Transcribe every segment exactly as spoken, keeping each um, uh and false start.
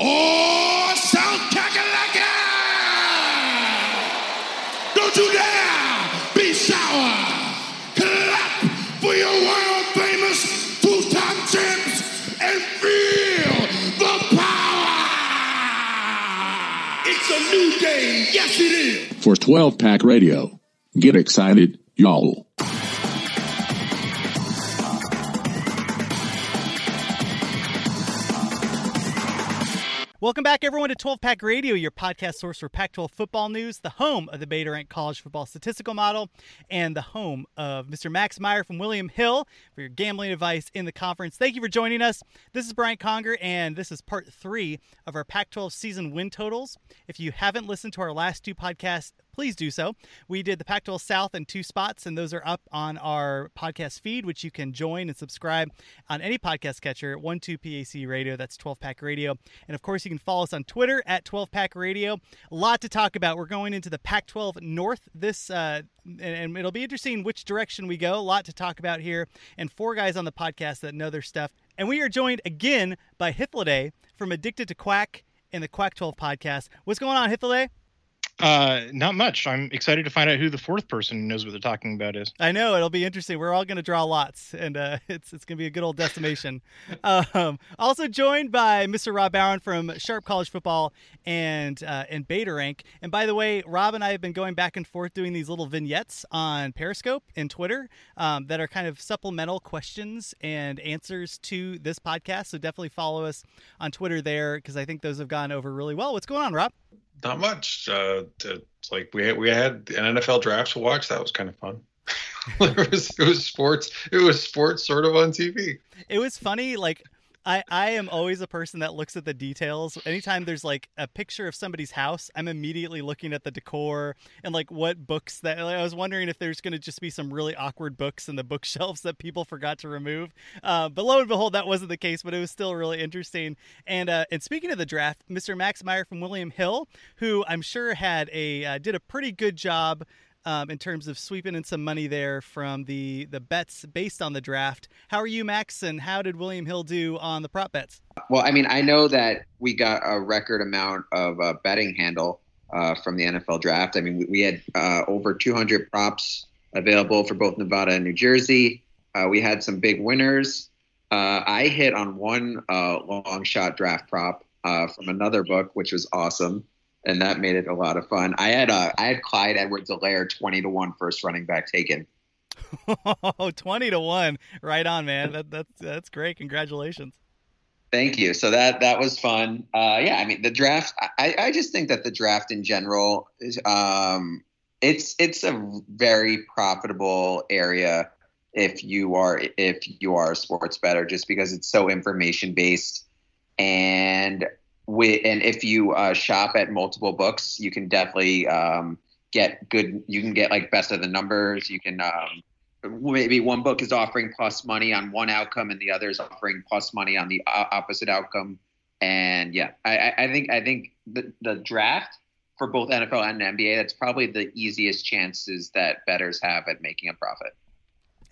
Oh, South Kakalaka! Don't you dare be sour! Clap for your world-famous two-time champs and feel the power! It's a new day, yes it is! For twelve-Pack Radio, get excited, y'all. Welcome back, everyone, to twelve-Pack Radio, your podcast source for Pac twelve football news, the home of the Beta Rank college football statistical model, and the home of Mister Max Meyer from William Hill for your gambling advice in the conference. Thank you for joining us. This is Brian Conger, and this is part three of our Pac twelve season win totals. If you haven't listened to our last two podcasts, please do so. We did the Pac twelve South in two spots, and those are up on our podcast feed, which you can join and subscribe on any podcast catcher, twelve Pac Radio, that's twelve-Pack Radio. And, of course, you can follow us on Twitter, at twelve-Pack Radio. A lot to talk about. We're going into the Pac twelve North this uh and it'll be interesting which direction we go. A lot to talk about here. And four guys on the podcast that know their stuff. And we are joined again by Hithloday from Addicted to Quack and the Quack twelve podcast. What's going on, Hithloday? Uh, not much. I'm excited to find out who the fourth person who knows what they're talking about is. I know. It'll be interesting. We're all going to draw lots, and uh, it's it's going to be a good old decimation. um, also joined by Mister Rob Bowen from Sharp College Football and uh, and Beta Rank. And by the way, Rob and I have been going back and forth doing these little vignettes on Periscope and Twitter um, that are kind of supplemental questions and answers to this podcast. So definitely follow us on Twitter there, because I think those have gone over really well. What's going on, Rob? Not much. Uh, to, like we we had an N F L draft to watch. That was kind of fun. it was it was sports. It was sports sort of on T V. It was funny. Like I, I am always a person that looks at the details. Anytime there's like a picture of somebody's house, I'm immediately looking at the decor and like what books that. Like, I was wondering if there's going to just be some really awkward books in the bookshelves that people forgot to remove. Uh, but lo and behold, that wasn't the case. But it was still really interesting. And uh, and speaking of the draft, Mister Max Meyer from William Hill, who I'm sure had a uh, did a pretty good job. Um, in terms of sweeping in some money there from the, the bets based on the draft. How are you, Max, and how did William Hill do on the prop bets? Well, I mean, I know that we got a record amount of uh, betting handle uh, from the N F L draft. I mean, we, we had uh, over two hundred props available for both Nevada and New Jersey. Uh, we had some big winners. Uh, I hit on one uh, long shot draft prop uh, from another book, which was awesome. And that made it a lot of fun. I had uh, I had Clyde Edwards-Helaire twenty to one first running back taken. Oh, twenty to one. Right on, man. That, that's that's great. Congratulations. Thank you. So that that was fun. Uh, yeah, I mean, the draft, I, I just think that the draft in general, is, um, it's it's a very profitable area if you are if you are a sports bettor, just because it's so information-based. And We, and if you uh, shop at multiple books, you can definitely um, get good. You can get like best of the numbers. You can um, maybe one book is offering plus money on one outcome, and the other is offering plus money on the uh, opposite outcome. And yeah, I, I think I think the, the draft for both N F L and N B A, that's probably the easiest chances that bettors have at making a profit.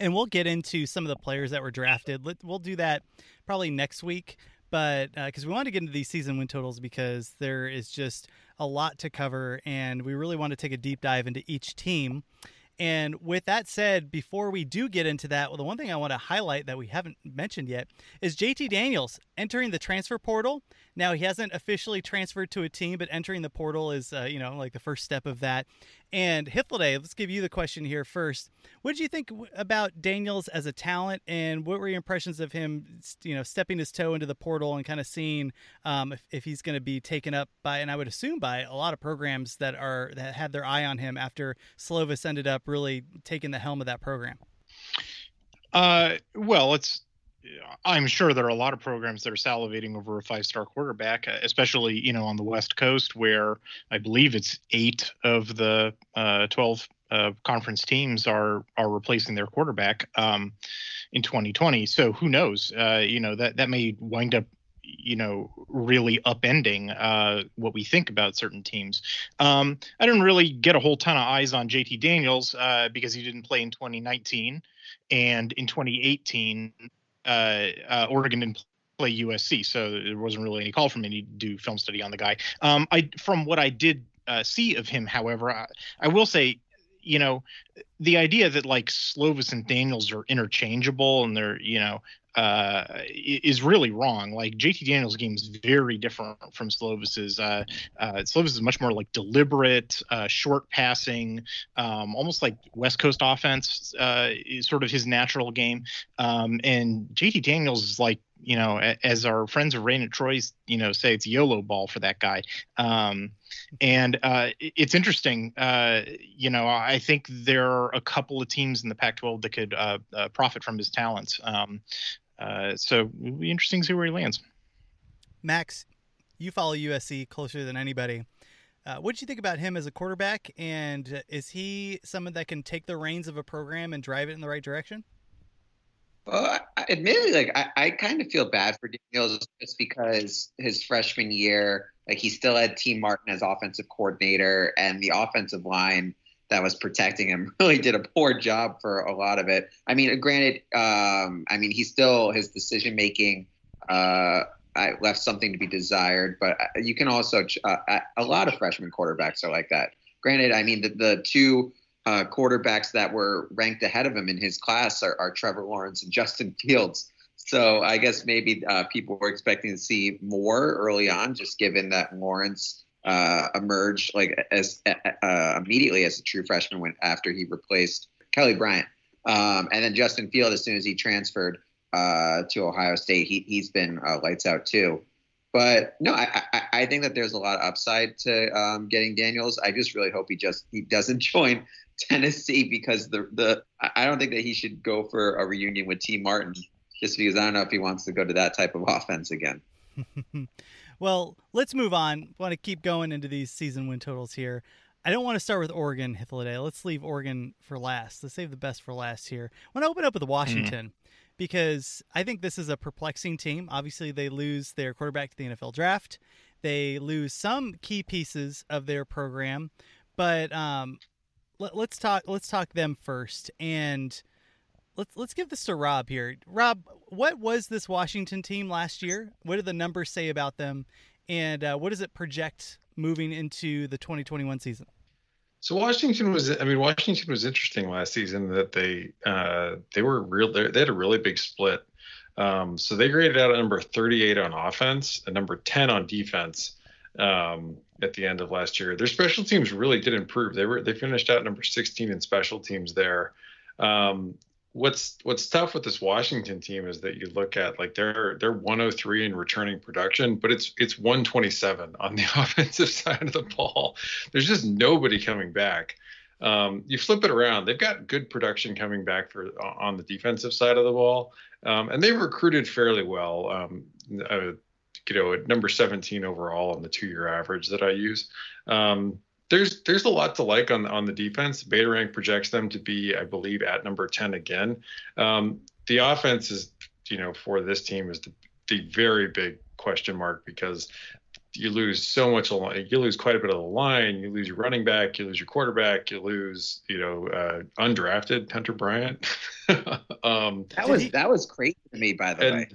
And we'll get into some of the players that were drafted. Let, we'll do that probably next week. But because uh, we want to get into these season win totals, because there is just a lot to cover, and we really want to take a deep dive into each team. And with that said, before we do get into that, well, the one thing I want to highlight that we haven't mentioned yet is J T Daniels entering the transfer portal. Now, he hasn't officially transferred to a team, but entering the portal is, uh, you know, like the first step of that. And Hithloday, let's give you the question here first. What did you think about Daniels as a talent, and what were your impressions of him, you know, stepping his toe into the portal and kind of seeing um, if, if he's going to be taken up by, and I would assume by a lot of programs that are that had their eye on him after Slovis ended up really taking the helm of that program? Uh, well, it's I'm sure there are a lot of programs that are salivating over a five-star quarterback, especially, you know, on the West Coast, where I believe it's eight of the uh, twelve uh, conference teams are are replacing their quarterback um, in twenty twenty. So who knows? Uh, you know, that that may wind up, you know, really upending uh, what we think about certain teams. Um, I didn't really get a whole ton of eyes on J T Daniels uh, because he didn't play in twenty nineteen, and in twenty eighteen. Uh, uh, Oregon didn't play U S C, so there wasn't really any call for me to do film study on the guy. Um, I, from what I did uh, see of him, however, I, I will say, you know, the idea that like Slovis and Daniels are interchangeable and they're, you know, uh, is really wrong. Like J T Daniels' game is very different from Slovis's. Uh, uh, Slovis is much more like deliberate, uh, short passing, um, almost like West Coast offense uh, is sort of his natural game. Um, and J T Daniels is like, you know, as our friends of Rain at Troy's, you know, say it's YOLO ball for that guy. Um, and uh, it's interesting. Uh, you know, I think there are a couple of teams in the Pac twelve that could uh, uh, profit from his talents. Um, uh, so it'll be interesting to see where he lands. Max, you follow U S C closer than anybody. Uh, what did you think about him as a quarterback? And is he someone that can take the reins of a program and drive it in the right direction? Well, I, admittedly, like I, I kind of feel bad for Daniels just because his freshman year, like he still had T. Martin as offensive coordinator, and the offensive line that was protecting him really did a poor job for a lot of it. I mean, granted, um, I mean, he still, his decision making uh, left something to be desired, but you can also, uh, a lot of freshman quarterbacks are like that. Granted, I mean, the, the two Uh, quarterbacks that were ranked ahead of him in his class are, are Trevor Lawrence and Justin Fields. So I guess maybe uh, people were expecting to see more early on, just given that Lawrence uh, emerged like as uh, immediately as a true freshman when after he replaced Kelly Bryant, um, and then Justin Fields as soon as he transferred uh, to Ohio State, he he's been uh, lights out too. But no, I, I I think that there's a lot of upside to um, getting Daniels. I just really hope he just he doesn't join Tennessee, because the the I don't think that he should go for a reunion with T. Martin, just because I don't know if he wants to go to that type of offense again. Well, let's move on. Want to keep going into these season win totals here. I don't want to start with Oregon, Hithloday. Let's leave Oregon for last. Let's save the best for last here. I want to open up with Washington, mm-hmm. because I think this is a perplexing team. Obviously, they lose their quarterback to the N F L draft. They lose some key pieces of their program, but um. Let's talk. Let's talk them first, and let's let's give this to Rob here. Rob, what was this Washington team last year? What do the numbers say about them, and uh, what does it project moving into the twenty twenty-one season? So Washington was. I mean, Washington was interesting last season. That they uh, they were real. They had a really big split. Um, so they graded out at number thirty-eight on offense and number ten on defense. Um, at the end of last year, their special teams really did improve. They were they finished out number sixteen in special teams there. Um, what's what's tough with this Washington team is that you look at like they're they're one oh three in returning production, but it's it's one twenty-seven on the offensive side of the ball. There's just nobody coming back. Um, you flip it around, they've got good production coming back for on the defensive side of the ball, um, and they've recruited fairly well. Um, uh, you know, at number seventeen overall on the two-year average that I use. Um, there's there's a lot to like on, on the defense. Beta Rank projects them to be, I believe, at number ten again. Um, the offense is, you know, for this team is the, the very big question mark, because you lose so much, you lose quite a bit of the line, you lose your running back, you lose your quarterback, you lose, you know, uh, undrafted Hunter Bryant. um, that was that was crazy to me, by the and, way.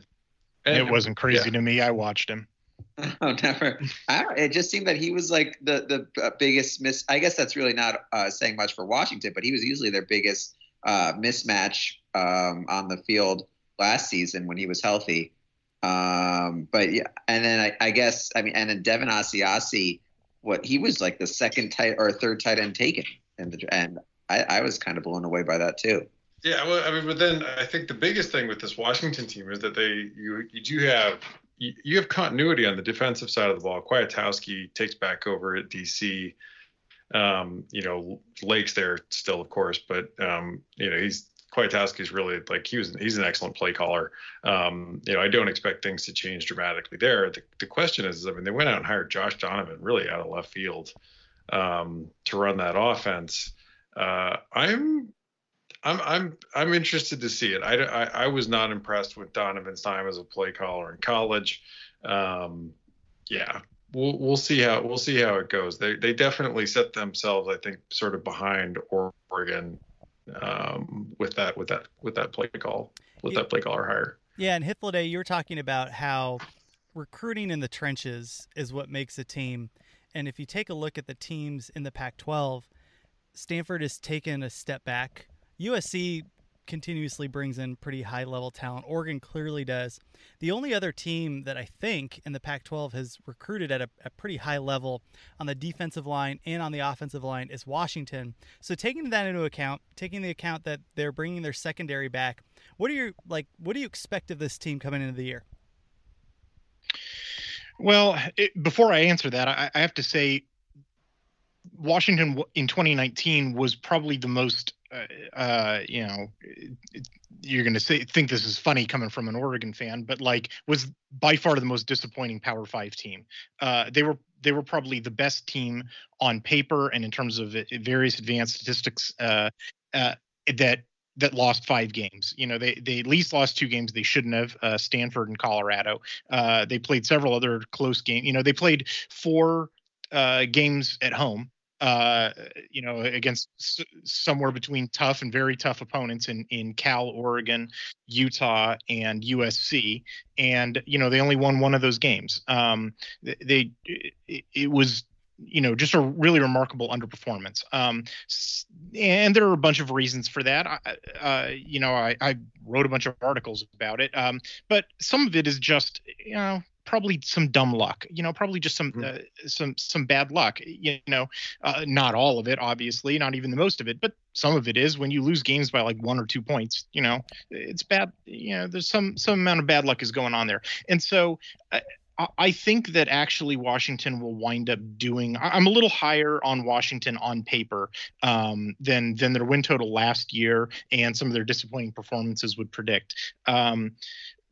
And it wasn't crazy yeah. to me. I watched him. Oh, never. I don't, it just seemed that he was like the, the biggest miss. I guess that's really not uh, saying much for Washington, but he was usually their biggest uh, mismatch um, on the field last season when he was healthy. Um, but yeah, and then I, I guess, I mean, and then Devin Asiasi, what he was like the second tight or third tight end taken. And, the, and I, I was kind of blown away by that too. Yeah, well, I mean, but then I think the biggest thing with this Washington team is that they you you do have you, you have continuity on the defensive side of the ball. Kwiatkowski takes back over at D C. Um, you know, Lake's there still, of course, but um, you know he's Kwiatkowski's really like he was. He's an excellent play caller. Um, you know, I don't expect things to change dramatically there. The, the question is, I mean, they went out and hired Josh Donovan really out of left field um, to run that offense. Uh, I'm, I'm, I'm, I'm interested to see it. I, I, I was not impressed with Donovan's time as a play caller in college. Um, yeah, we'll, we'll see how, we'll see how it goes. They, they definitely set themselves, I think, sort of behind Oregon um, with that, with that, with that play call, with yeah. that play caller hire. Yeah, and Hithloday, you were talking about how recruiting in the trenches is what makes a team, and if you take a look at the teams in the Pac twelve. Stanford has taken a step back. U S C continuously brings in pretty high-level talent. Oregon clearly does. The only other team that I think in the Pac twelve has recruited at a, a pretty high level on the defensive line and on the offensive line is Washington. So taking that into account, taking the account that they're bringing their secondary back, what are your like? What do you expect of this team coming into the year? Well, it, before I answer that, I, I have to say, Washington in twenty nineteen was probably the most, uh, uh, you know, you're going to say think this is funny coming from an Oregon fan, but like was by far the most disappointing Power Five team. Uh, they were they were probably the best team on paper and in terms of various advanced statistics uh, uh, that that lost five games. You know, they they at least lost two games they shouldn't have, uh, Stanford and Colorado. Uh, they played several other close games. You know, they played four Uh, games at home, uh, you know, against s- somewhere between tough and very tough opponents in, in Cal, Oregon, Utah, and U S C. And, you know, they only won one of those games. Um, they, it, it was, you know, just a really remarkable underperformance. Um, and there are a bunch of reasons for that. I, uh, you know, I, I wrote a bunch of articles about it. Um, but some of it is just, you know, probably some dumb luck, you know, probably just some, mm-hmm. uh, some, some bad luck, you know, uh, not all of it, obviously, not even the most of it, but some of it is when you lose games by like one or two points, you know, it's bad. You know, there's some, some amount of bad luck is going on there. And so I, I think that actually Washington will wind up doing, I'm a little higher on Washington on paper um, than, than their win total last year and some of their disappointing performances would predict. Um,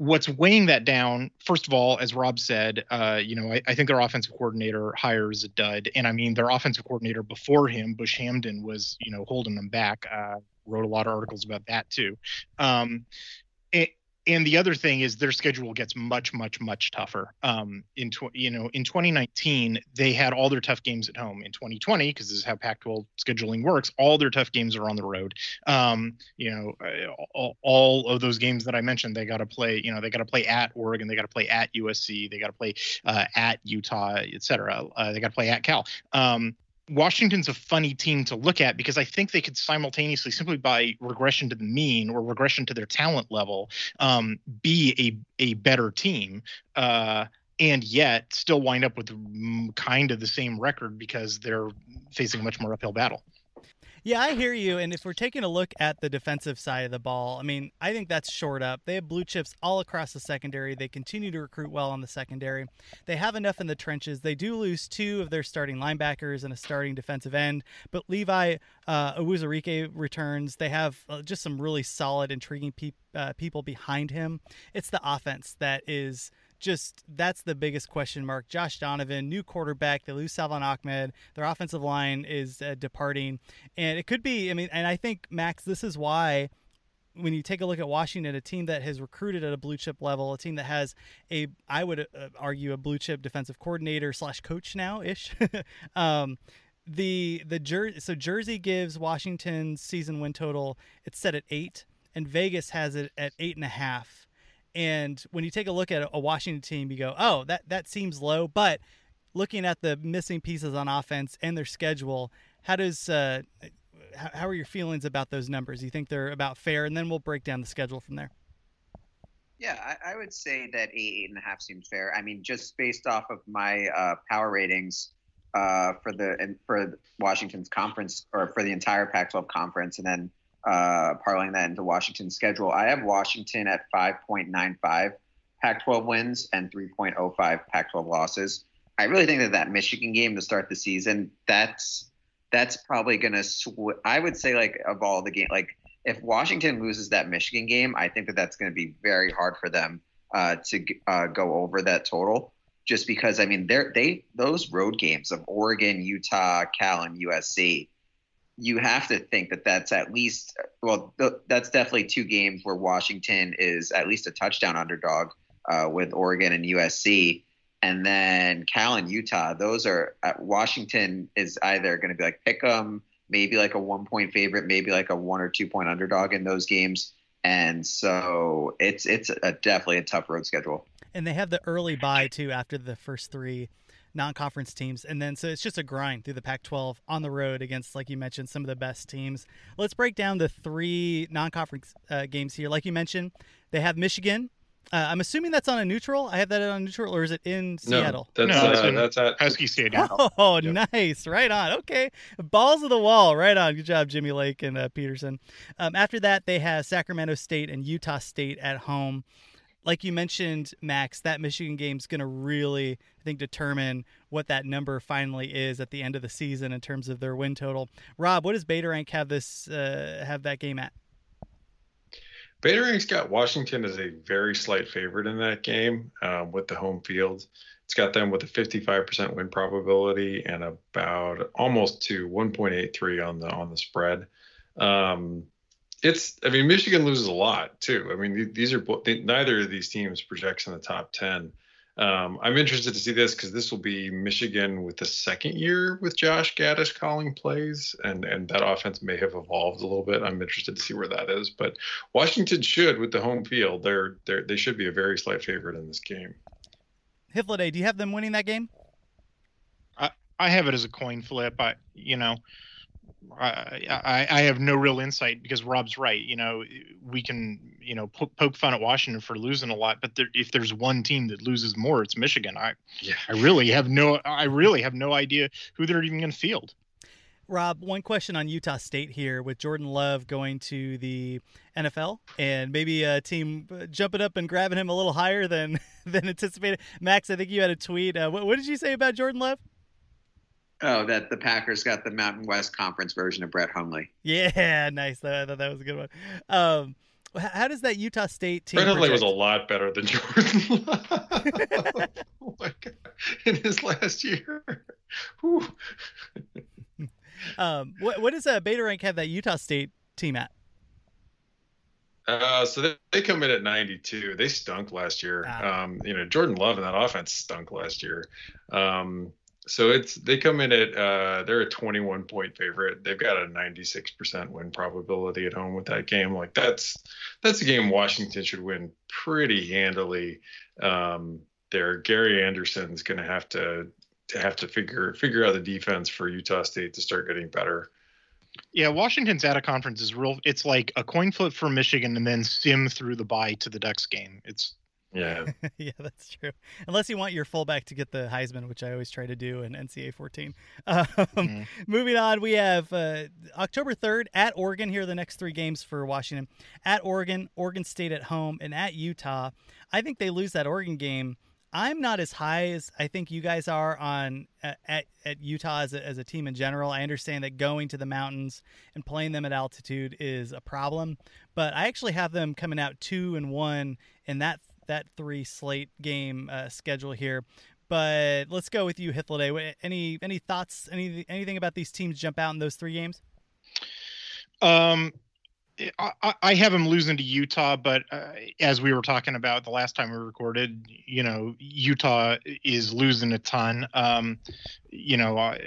What's weighing that down, first of all, as Rob said, uh, you know, I, I think their offensive coordinator hire is a dud. And I mean, their offensive coordinator before him, Bush Hamden, was, you know, holding them back. Uh, wrote a lot of articles about that, too. Um, it, and the other thing is their schedule gets much, much, much tougher. Um, in tw- you know, in twenty nineteen, they had all their tough games at home. In twenty twenty, because this is how Pac twelve scheduling works, all their tough games are on the road. Um, you know, all, all of those games that I mentioned, they got to play. You know, they got to play at Oregon, they got to play at U S C, they got to play uh, at Utah, et cetera. Uh, they got to play at Cal. Um, Washington's a funny team to look at because I think they could simultaneously, simply by regression to the mean or regression to their talent level, um, be a, a better team uh, and yet still wind up with kind of the same record because they're facing a much more uphill battle. Yeah, I hear you. And if we're taking a look at the defensive side of the ball, I mean, I think that's shored up. They have blue chips all across the secondary. They continue to recruit well on the secondary. They have enough in the trenches. They do lose two of their starting linebackers and a starting defensive end, but Levi uh, Awuzarike returns. They have uh, just some really solid, intriguing pe- uh, people behind him. It's the offense that is just, that's the biggest question mark. Josh Donovan, new quarterback, they lose Salvan Ahmed, their offensive line is uh, departing, and it could be, I mean, and I think, Max, this is why when you take a look at Washington, a team that has recruited at a blue chip level, a team that has a, I would argue, a blue chip defensive coordinator slash coach now-ish, um, the, the Jer- so Jersey gives Washington's season win total, it's set at eight, and Vegas has it at eight and a half. And when you take a look at a Washington team, you go, oh, that, that seems low. But looking at the missing pieces on offense and their schedule, how does uh, how, how are your feelings about those numbers? Do you think they're about fair? And then we'll break down the schedule from there. Yeah, I, I would say that eight, eight and a half seems fair. I mean, just based off of my uh, power ratings uh, for the and for Washington's conference or for the entire Pac twelve conference, and then uh parlaying that into Washington's schedule, I have Washington at five point nine five Pac twelve wins and three point oh five Pac twelve losses. I really think that that Michigan game to start the season, that's that's probably gonna sw- I would say, like, of all the game, like if Washington loses that Michigan game, I think that that's going to be very hard for them uh, to uh, go over that total. Just because, I mean, they're, they those road games of Oregon, Utah, Cal, and U S C, you have to think that that's at least – well, th- that's definitely two games where Washington is at least a touchdown underdog uh, with Oregon and U S C. And then Cal and Utah, those are uh, – Washington is either going to be like pick 'em, maybe like a one-point favorite, maybe like a one- or two-point underdog in those games. And so it's it's a, definitely a tough road schedule. And they have the early bye, too, after the first three non-conference teams. And then so it's just a grind through the Pac twelve on the road against, like you mentioned, some of the best teams. Let's break down the three non-conference uh, games here. Like you mentioned, they have Michigan. Uh, I'm assuming that's on a neutral. I have that on a neutral, or is it in Seattle? No, that's, no, that's, uh, that's at Kwiatkowski Stadium. Oh, yep. Nice. Right on. Okay. Balls of the wall. Right on. Good job, Jimmy Lake and uh, Peterson. Um, after that, they have Sacramento State and Utah State at home. Like you mentioned, Max, that Michigan game's going to really, I think, determine what that number finally is at the end of the season in terms of their win total. Rob, what does Beta Rank have this uh, have that game at? Beta Rank's got Washington as a very slight favorite in that game um, with the home field. It's got them with a fifty-five percent win probability and about almost to one point eight three on the on the spread. Um, it's, I mean, Michigan loses a lot too. I mean, these are they, neither of these teams projects in the top ten. Um, I'm interested to see this because this will be Michigan with the second year with Josh Gattis calling plays, and, and that offense may have evolved a little bit. I'm interested to see where that is. But Washington should, with the home field, they're, they're, they should be a very slight favorite in this game. Hithloday, do you have them winning that game? I, I have it as a coin flip. I you know, I, I I have no real insight because Rob's right. You know, we can, you know, po- poke fun at Washington for losing a lot, but there, if there's one team that loses more, it's Michigan. I yeah. I really have no I really have no idea who they're even going to field. Rob, one question on Utah State here with Jordan Love going to the N F L and maybe a team jumping up and grabbing him a little higher than than anticipated. Max, I think you had a tweet. Uh, what, what did you say about Jordan Love? Oh, that the Packers got the Mountain West Conference version of Brett Hundley. Yeah, nice. I thought that was a good one. Um, how does that Utah State team? Brett Hundley was a lot better than Jordan Love oh my God. In his last year. um, what, what does uh, Beta Rank have that Utah State team at? Uh, so they, they come in at ninety-two. They stunk last year. Ah. Um, you know, Jordan Love and that offense stunk last year. Um, So it's they come in at uh, they're a twenty-one point favorite. They've got a ninety-six percent win probability at home with that game. Like that's that's a game Washington should win pretty handily. Um, there, Gary Anderson's going to have to to have to figure figure out the defense for Utah State to start getting better. Yeah, Washington's out of conference is real. It's like a coin flip for Michigan and then sim through the bye to the Ducks game. It's Yeah, yeah, that's true. Unless you want your fullback to get the Heisman, which I always try to do in N C A A fourteen. Um, mm-hmm. Moving on, we have uh, October third at Oregon. Here are the next three games for Washington. At Oregon, Oregon State at home, and at Utah. I think they lose that Oregon game. I'm not as high as I think you guys are on at, at Utah as a, as a team in general. I understand that going to the mountains and playing them at altitude is a problem, but I actually have them coming out two and one in that that three slate game uh, schedule here. But let's go with you, Hithloday. Any any thoughts, any anything about these teams jump out in those three games? Um, I, I have them losing to Utah, but uh, as we were talking about the last time we recorded, you know, Utah is losing a ton, um, you know, uh,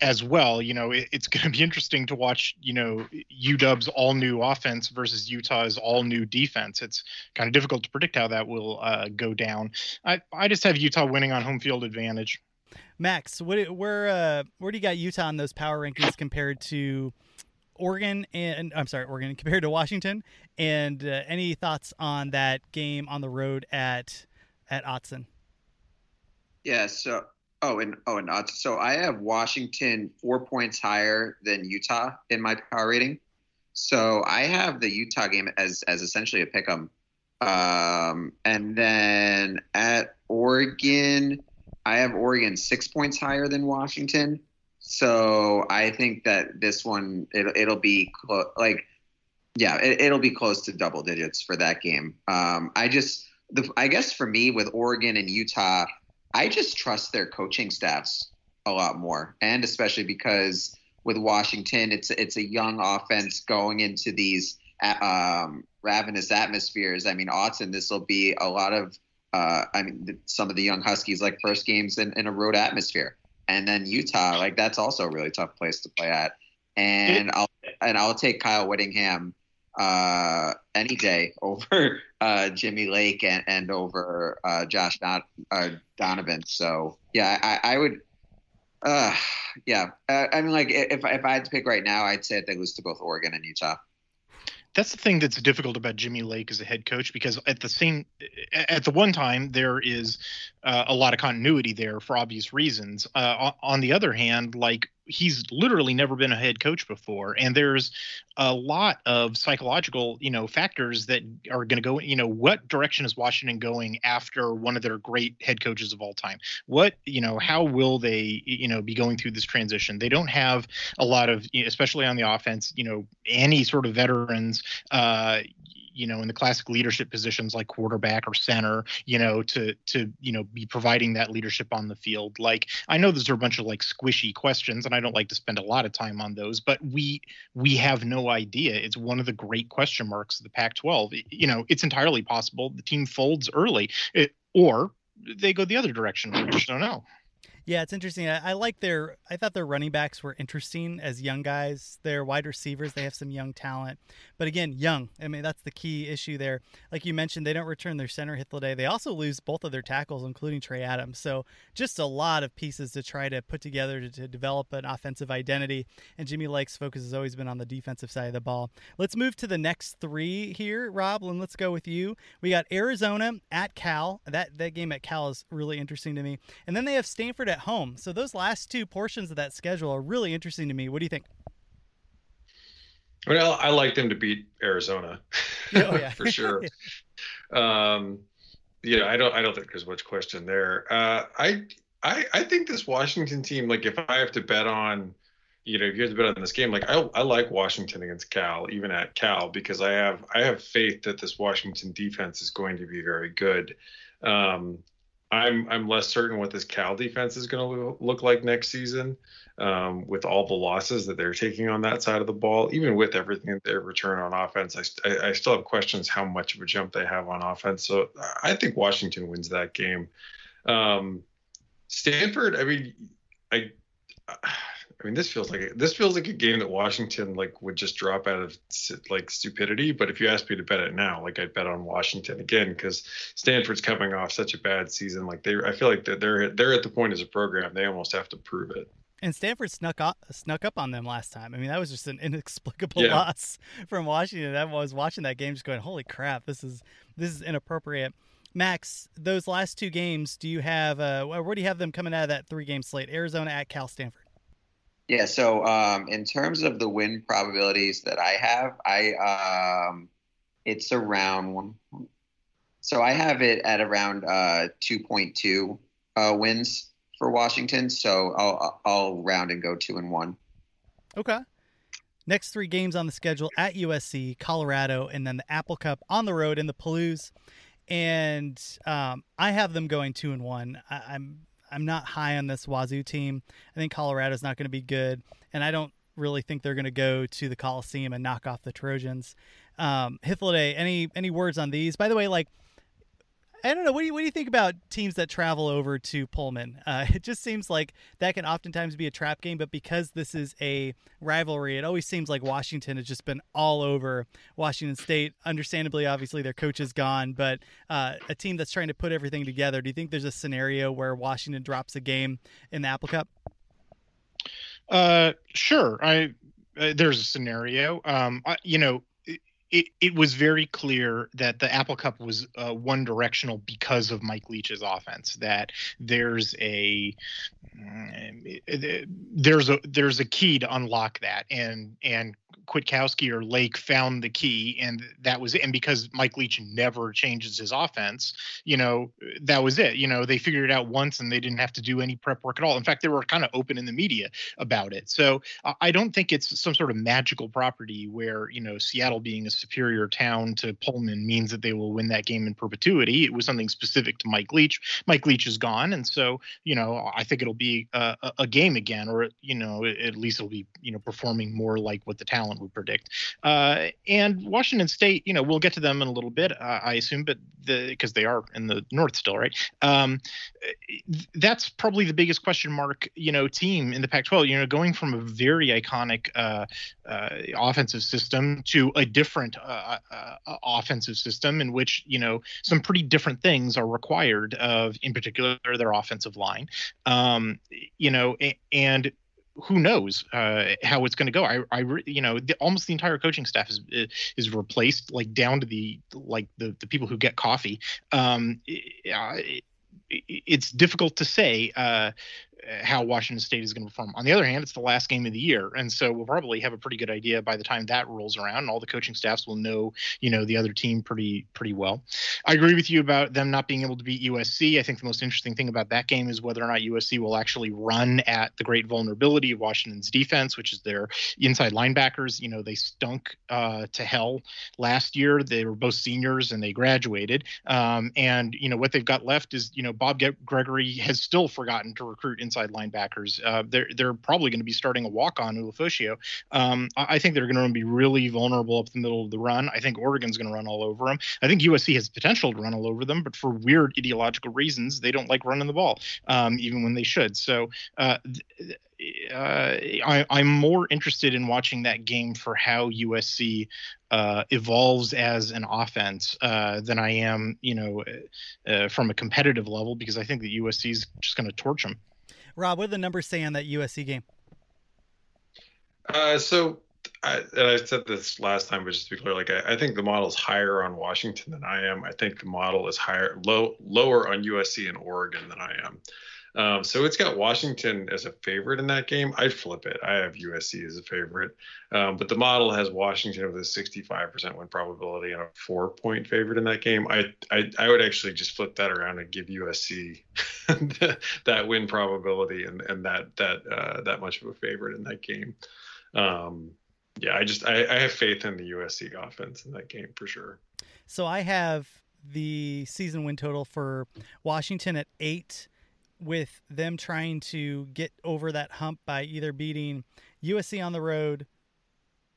as well. You know, it, it's going to be interesting to watch, you know, U W's all new offense versus Utah's all new defense. It's kind of difficult to predict how that will uh, go down. I, I just have Utah winning on home field advantage. Max, what, where uh, where do you got Utah in those power rankings compared to Oregon and I'm sorry, Oregon compared to Washington, and uh, any thoughts on that game on the road at at Autzen? Yeah, so oh and oh and Autzen. So I have Washington four points higher than Utah in my power rating. So I have the Utah game as as essentially a pick 'em, um, and then at Oregon, I have Oregon six points higher than Washington. So I think that this one, it, it'll be close. Like Yeah, it, it'll be close to double digits for that game. Um, I just, the, I guess for me with Oregon and Utah, I just trust their coaching staffs a lot more, and especially because with Washington, it's it's a young offense going into these um, ravenous atmospheres. I mean, Autzen, this will be a lot of, uh, I mean, the, some of the young Huskies like first games in, in a road atmosphere, and then Utah, like that's also a really tough place to play at, and I'll and I'll take Kyle Whittingham uh, any day over uh, Jimmy Lake and, and over uh, Josh Don- uh, Donovan. So yeah, I, I would. Uh, yeah. Uh, I mean, like if if I had to pick right now, I'd say I'd lose to both Oregon and Utah. That's the thing that's difficult about Jimmy Lake as a head coach, because at the same, at the one time there is uh, a lot of continuity there for obvious reasons. Uh, on the other hand, like he's literally never been a head coach before, and there's a lot of psychological, you know, factors that are going to go. You know, what direction is Washington going after one of their great head coaches of all time? What, you know, how will they, you know, be going through this transition? They don't have a lot of, especially on the offense, you know, any sort of veterans, uh, you know, in the classic leadership positions like quarterback or center, you know, to, to, you know, be providing that leadership on the field. Like, I know those are a bunch of like squishy questions, and I don't like to spend a lot of time on those, but we, we have no idea. It's one of the great question marks of the Pac twelve. You know, it's entirely possible the team folds early, it, or they go the other direction. We just don't know. Yeah, it's interesting. I, I like their – I thought their running backs were interesting as young guys. Their wide receivers, they have some young talent. But, again, young. I mean, that's the key issue there. Like you mentioned, they don't return their center, Hithloday. They also lose both of their tackles, including Trey Adams. So just a lot of pieces to try to put together to, to develop an offensive identity. And Jimmy Lake's focus has always been on the defensive side of the ball. Let's move to the next three here, Rob, and let's go with you. We got Arizona at Cal. That, that game at Cal is really interesting to me. And then they have Stanford at home. So those last two portions of that schedule are really interesting to me. What do you think? Well, I like them to beat Arizona. Oh, yeah. For sure. yeah. Um, you know, I don't, I don't think there's much question there. Uh, I, I, I think this Washington team, like if I have to bet on, you know, if you have to bet on this game, like I, I like Washington against Cal, even at Cal, because I have, I have faith that this Washington defense is going to be very good. Um, I'm I'm less certain what this Cal defense is going to look like next season, um, with all the losses that they're taking on that side of the ball. Even with everything that they return on offense, I, st- I still have questions how much of a jump they have on offense. So I think Washington wins that game. Um, Stanford, I mean, I I mean this feels like a, this feels like a game that Washington like would just drop out of like stupidity. But if you asked me to bet it now, like I'd bet on Washington again, because Stanford's coming off such a bad season. Like they, I feel like they're, they're they're at the point as a program they almost have to prove it. And Stanford snuck up, snuck up on them last time. I mean, that was just an inexplicable yeah. loss from Washington. I was watching that game just going, "Holy crap, this is this is inappropriate." Max, those last two games, do you have uh, where do you have them coming out of that three game slate? Arizona at Cal, Stanford. Yeah, so um, in terms of the win probabilities that I have, I um, it's around one. So I have it at around uh, two point two uh, wins for Washington. So I'll I'll round and go two and one. Okay. Next three games on the schedule at U S C, Colorado, and then the Apple Cup on the road in the Palouse, and um, I have them going two and one. I, I'm. I'm not high on this Wazoo team. I think Colorado's not going to be good, and I don't really think they're going to go to the Coliseum and knock off the Trojans. Um, Hithloday, any any words on these? By the way, like I don't know, what do you what do you think about teams that travel over to Pullman? Uh, it just seems like that can oftentimes be a trap game, but because this is a rivalry, it always seems like Washington has just been all over Washington State. Understandably, obviously their coach is gone, but uh, a team that's trying to put everything together. Do you think there's a scenario where Washington drops a game in the Apple Cup? Uh, sure, I uh, there's a scenario. Um, I, you know. It, it was very clear that the Apple Cup was uh, one directional because of Mike Leach's offense. That there's a there's a there's a key to unlock that, and and Kwiatkowski or Lake found the key, and that was it. And because Mike Leach never changes his offense, you know, that was it. You know, they figured it out once and they didn't have to do any prep work at all. In fact, they were kind of open in the media about it. So uh, I don't think it's some sort of magical property where, you know, Seattle being a superior town to Pullman means that they will win that game in perpetuity. It was something specific to Mike Leach. Mike Leach is gone. And so, you know, I think it'll be a, a game again, or, you know, at least it'll be, you know, performing more like what the talent would predict. Uh, and Washington State, you know, we'll get to them in a little bit, uh, I assume, but the, because they are in the North still, right? Um, that's probably the biggest question mark, you know, team in the Pac twelve, you know, going from a very iconic uh, uh, offensive system to a different uh, uh, offensive system in which, you know, some pretty different things are required of, in particular, their offensive line, um, you know, and who knows uh, how it's going to go. I, I, you know, the, almost the entire coaching staff is is replaced, like down to the like the, the people who get coffee. Um, it, it's difficult to say uh, how Washington State is going to perform. On the other hand, it's the last game of the year, and so we'll probably have a pretty good idea by the time that rolls around, and all the coaching staffs will know, you know, the other team pretty pretty well. I agree with you about them not being able to beat U S C. I think the most interesting thing about that game is whether or not U S C will actually run at the great vulnerability of Washington's defense, which is their inside linebackers. You know, they stunk uh, to hell last year. They were both seniors and they graduated. Um, and, you know, what they've got left is, you know, Bob Gregory has still forgotten to recruit in inside linebackers. Uh, they're, they're probably going to be starting a walk-on, Ulufosio. Um, I, I think they're going to be really vulnerable up the middle of the run. I think Oregon's going to run all over them. I think U S C has potential to run all over them, but for weird ideological reasons, they don't like running the ball, um, even when they should. So uh, th- Uh, I, I'm more interested in watching that game for how U S C uh, evolves as an offense uh, than I am, you know, uh, from a competitive level, because I think that U S C is just going to torch them. Rob, what do the numbers say on that U S C game? Uh, so, I, and I said this last time, but just to be clear, like I, I think the model is higher on Washington than I am. I think the model is higher, low, lower on U S C and Oregon than I am. Um, so it's got Washington as a favorite in that game. I'd flip it. I have U S C as a favorite. Um, but the model has Washington with a sixty-five percent win probability and a four-point favorite in that game. I, I I would actually just flip that around and give U S C that win probability and, and that that uh, that much of a favorite in that game. Um, yeah, I just I, I have faith in the U S C offense in that game for sure. So I have the season win total for Washington at eight, with them trying to get over that hump by either beating U S C on the road,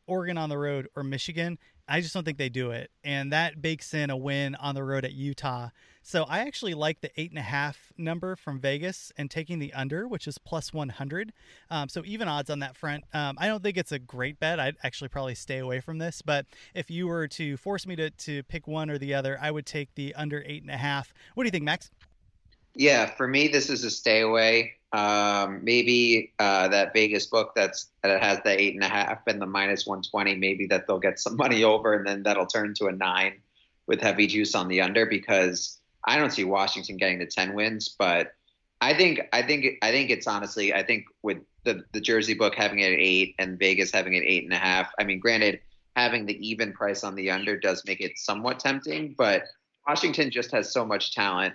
Oregon on the road, or Michigan. I just don't think they do it. And that bakes in a win on the road at Utah. So I actually like the eight and a half number from Vegas and taking the under, which is plus one hundred. Um, so even odds on that front. Um, I don't think it's a great bet. I'd actually probably stay away from this. But if you were to force me to, to pick one or the other, I would take the under eight and a half. What do you think, Max? Yeah, for me, this is a stay away. Um, maybe uh, that Vegas book that's that has the eight and a half and the minus one twenty, maybe that they'll get some money over, and then that'll turn to a nine with heavy juice on the under, because I don't see Washington getting the ten wins. But I think I think I think it's honestly, I think with the, the Jersey book having it at eight and Vegas having it eight and a half. I mean, granted, having the even price on the under does make it somewhat tempting, but Washington just has so much talent.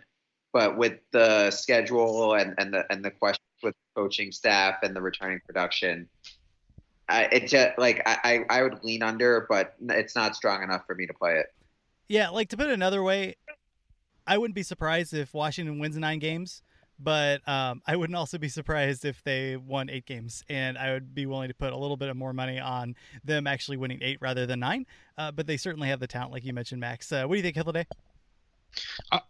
But with the schedule and, and the and the questions with the coaching staff and the returning production, I, it just, like I, I would lean under, but it's not strong enough for me to play it. Yeah, like to put it another way, I wouldn't be surprised if Washington wins nine games, but um, I wouldn't also be surprised if they won eight games, and I would be willing to put a little bit of more money on them actually winning eight rather than nine. Uh, but they certainly have the talent, like you mentioned, Max. Uh, what do you think, Hithloday?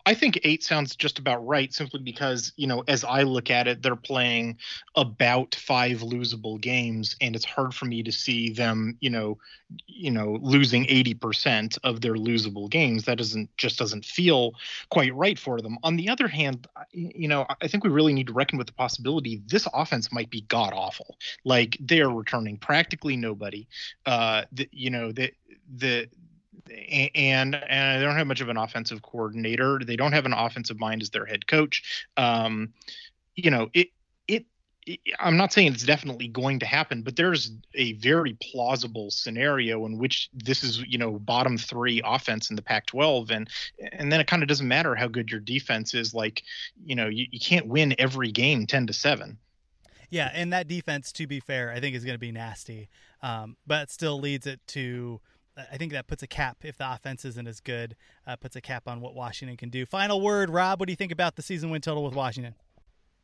I think eight sounds just about right, simply because, you know, as I look at it, they're playing about five losable games, and it's hard for me to see them, you know, you know, losing eighty percent of their losable games. That doesn't just doesn't feel quite right for them. On the other hand, you know, I think we really need to reckon with the possibility this offense might be god awful. Like, they are returning practically nobody. Uh, the, you know, the the. And, and they don't have much of an offensive coordinator. They don't have an offensive mind as their head coach. Um, you know, it, it, I'm not saying it's definitely going to happen, but there's a very plausible scenario in which this is, you know, bottom three offense in the Pac twelve. And, and then it kind of doesn't matter how good your defense is. Like, you know, you, you can't win every game ten to seven. Yeah. And that defense, to be fair, I think is going to be nasty. Um, but it still leads it to, I think that puts a cap, if the offense isn't as good, uh, puts a cap on what Washington can do. Final word, Rob, what do you think about the season win total with Washington?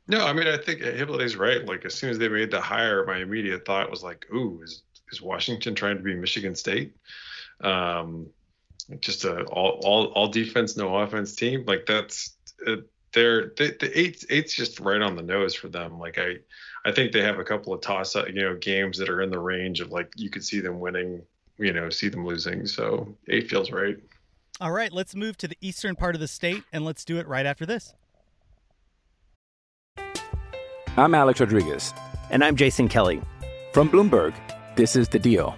No, I mean, I think Hithloday right. Like, as soon as they made the hire, my immediate thought was like, ooh, is is Washington trying to be Michigan State? Um, just a all all all defense, no offense team. Like, that's uh, they're they, the eight's eight's just right on the nose for them. Like, I I think they have a couple of toss up, you know, games that are in the range of like you could see them winning, you know, see them losing. So eight feels right. All right, let's move to the eastern part of the state, and let's do it right after this. I'm Alex Rodriguez. And I'm Jason Kelly. From Bloomberg, this is The Deal.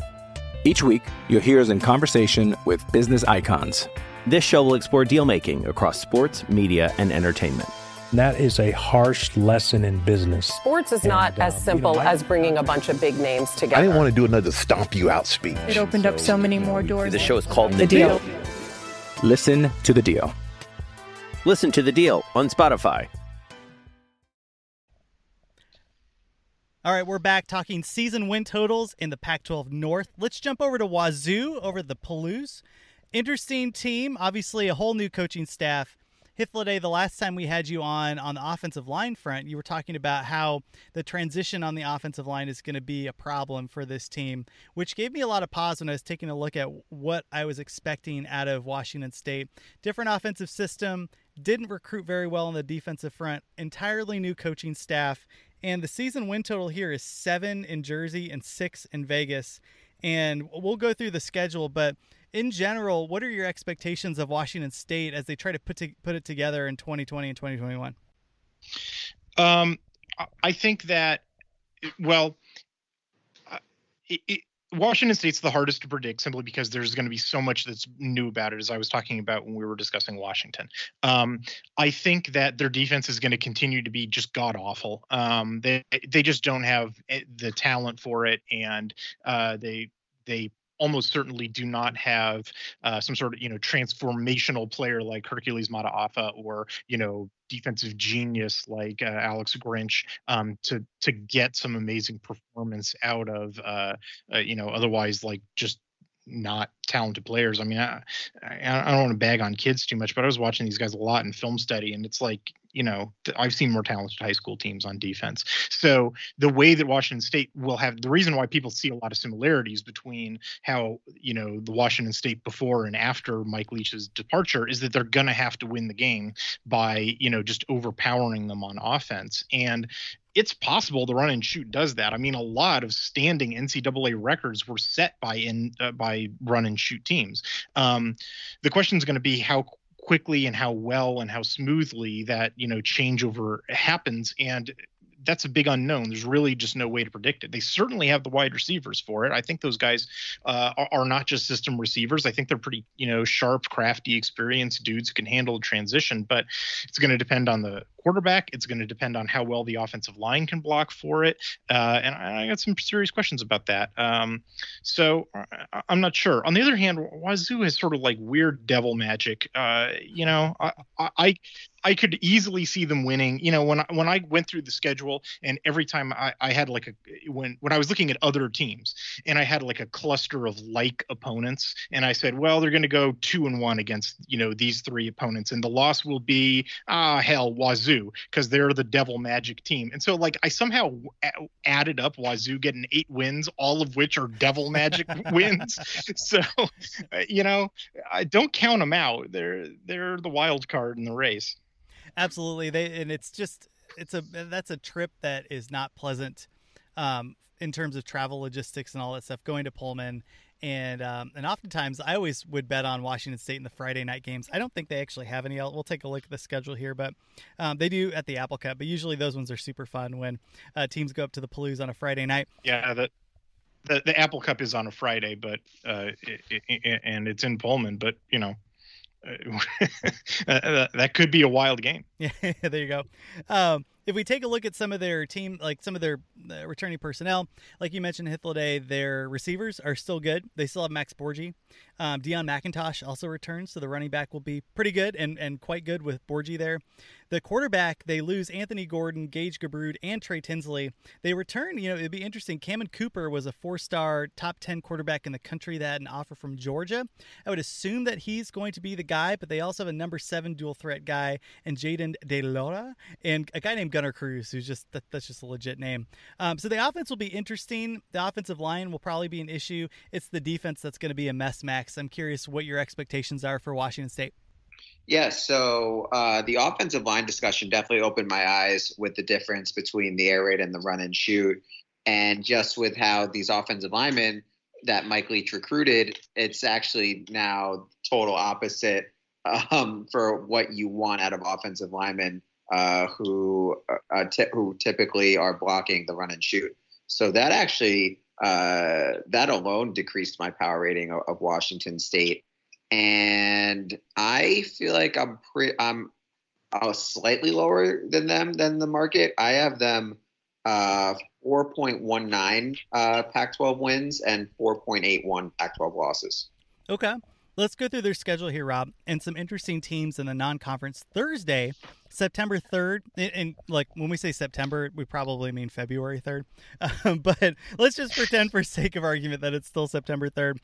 Each week, you'll hear us in conversation with business icons. This show will explore deal-making across sports, media, and entertainment. That is a harsh lesson in business. Sports is and, not as uh, simple you know, I, as bringing a bunch of big names together. I didn't want to do another stomp you out speech. It opened so, up so many more doors. The show is called The, the Deal. Deal. Listen to The Deal. Listen to The Deal on Spotify. All right, we're back talking season win totals in the Pac twelve North. Let's jump over to Wazoo, over the Palouse. Interesting team, obviously a whole new coaching staff. Hithloday, the last time we had you on on the offensive line front, you were talking about how the transition on the offensive line is going to be a problem for this team, which gave me a lot of pause when I was taking a look at what I was expecting out of Washington State. Different offensive system, didn't recruit very well on the defensive front, entirely new coaching staff. And the season win total here is seven in Jersey and six in Vegas. And we'll go through the schedule, but in general, what are your expectations of Washington State as they try to put to, put it together in twenty twenty and twenty twenty-one? Um, I think that, well, it, it, Washington State's the hardest to predict simply because there's going to be so much that's new about it, as I was talking about when we were discussing Washington. Um, I think that their defense is going to continue to be just god-awful. Um, they they just don't have the talent for it, and uh, they they almost certainly do not have uh, some sort of, you know, transformational player like Hercules Mataafa or, you know, defensive genius like uh, Alex Grinch um, to to get some amazing performance out of, uh, uh, you know, otherwise like just not talented players. I mean, I, I, I don't want to bag on kids too much, but I was watching these guys a lot in film study, and it's like, you know, I've seen more talented high school teams on defense. So the way that Washington State will have, the reason why people see a lot of similarities between how, you know, the Washington State before and after Mike Leach's departure is that they're going to have to win the game by, you know, just overpowering them on offense. And it's possible the run and shoot does that. I mean, a lot of standing N C double A records were set by in uh, by run and shoot teams. Um, the question is going to be how quickly and how well and how smoothly that, you know, changeover happens. And that's a big unknown. There's really just no way to predict it. They certainly have the wide receivers for it. I think those guys uh, are, are not just system receivers. I think they're pretty, you know, sharp, crafty, experienced dudes who can handle a transition, but it's going to depend on the quarterback. It's going to depend on how well the offensive line can block for it. Uh, and I, I got some serious questions about that. Um, so I, I'm not sure. On the other hand, Wazoo has sort of like weird devil magic. Uh, you know, I, I, I could easily see them winning. You know, when I, when I went through the schedule and every time I, I had like a, when, when I was looking at other teams and I had like a cluster of like opponents and I said, well, they're going to go two and one against, you know, these three opponents. And the loss will be, ah, hell, Wazoo, because they're the devil magic team. And so like I somehow w- added up Wazoo getting eight wins, all of which are devil magic wins. So, you know, I don't count them out. They're they're the wild card in the race. Absolutely. They and it's just it's a that's a trip that is not pleasant um, in terms of travel logistics and all that stuff, going to Pullman. And um, and oftentimes I always would bet on Washington State in the Friday night games. I don't think they actually have any. We'll take a look at the schedule here, but um, they do at the Apple Cup. But usually those ones are super fun when uh, teams go up to the Palouse on a Friday night. Yeah, the the, the Apple Cup is on a Friday, but uh, it, it, and it's in Pullman. But you know, that could be a wild game. Yeah, there you go. Um, if we take a look at some of their team, like some of their uh, returning personnel, like you mentioned, Hithloday, their receivers are still good. They still have Max Borgi. Um, Deion McIntosh also returns, so the running back will be pretty good and, and quite good with Borgi there. The quarterback, they lose Anthony Gordon, Gage Gabrud, and Trey Tinsley. They return, you know, it'd be interesting. Cameron Cooper was a four-star top ten quarterback in the country that had an offer from Georgia. I would assume that he's going to be the guy, but they also have a number seven dual threat guy and Jaden DeLora and a guy named Gunnar Cruz, who's just, that, that's just a legit name. Um, so the offense will be interesting. The offensive line will probably be an issue. It's the defense that's going to be a mess, Max. I'm curious what your expectations are for Washington State. Yeah, so uh, the offensive line discussion definitely opened my eyes with the difference between the air raid and the run and shoot. And just with how these offensive linemen that Mike Leach recruited, it's actually now total opposite um, for what you want out of offensive linemen uh, who uh, t- who typically are blocking the run and shoot. So that actually, uh, that alone decreased my power rating of, of Washington State. And I feel like I'm pretty, I'm, I'm slightly lower than them, than the market. I have them uh, four point one nine uh, Pac twelve wins and four point eight one Pac twelve losses. Okay. Let's go through their schedule here, Rob, and some interesting teams in the non-conference. Thursday, September third, and like when we say September, we probably mean February third. Um, but let's just pretend for sake of argument that it's still September third.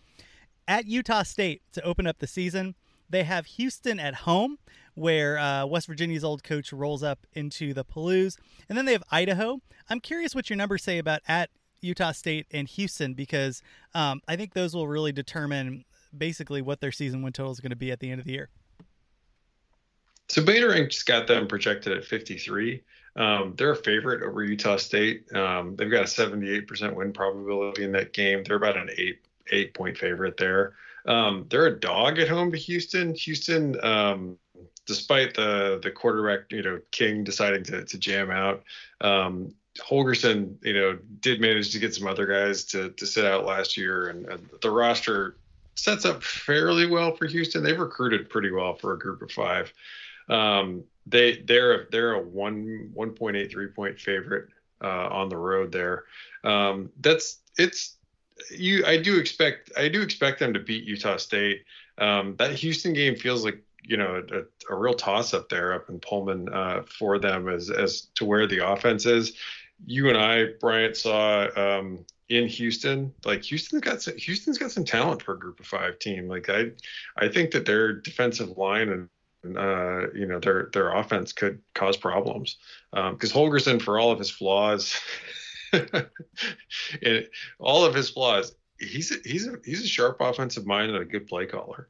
At Utah State to open up the season. They have Houston at home, where uh, West Virginia's old coach rolls up into the Palouse. And then they have Idaho. I'm curious what your numbers say about at Utah State and Houston, because um, I think those will really determine basically what their season win total is going to be at the end of the year. So Beta Rank just got them projected at fifty-three. Um, they're a favorite over Utah State. Um, they've got a seventy-eight percent win probability in that game. They're about an eight. eight point favorite there. Um, they're a dog at home to Houston. Houston, um, despite the the quarterback, you know, King deciding to, to jam out, um, Holgerson, you know, did manage to get some other guys to, to sit out last year. And, and the roster sets up fairly well for Houston. They've recruited pretty well for a group of five. Um, they, they're, they're a one, one point eight three point favorite uh, on the road there. Um, that's, it's, You, I do expect, I do expect them to beat Utah State. Um, that Houston game feels like, you know, a, a real toss up there up in Pullman uh, for them as as to where the offense is. You and I, Bryant, saw um, in Houston, like Houston's got some, Houston's got some talent for a group of five team. Like I, I think that their defensive line and. Uh, you know, their their offense could cause problems because um, Holgerson, for all of his flaws, and all of his flaws, he's a, he's a, he's a sharp offensive mind and a good play caller.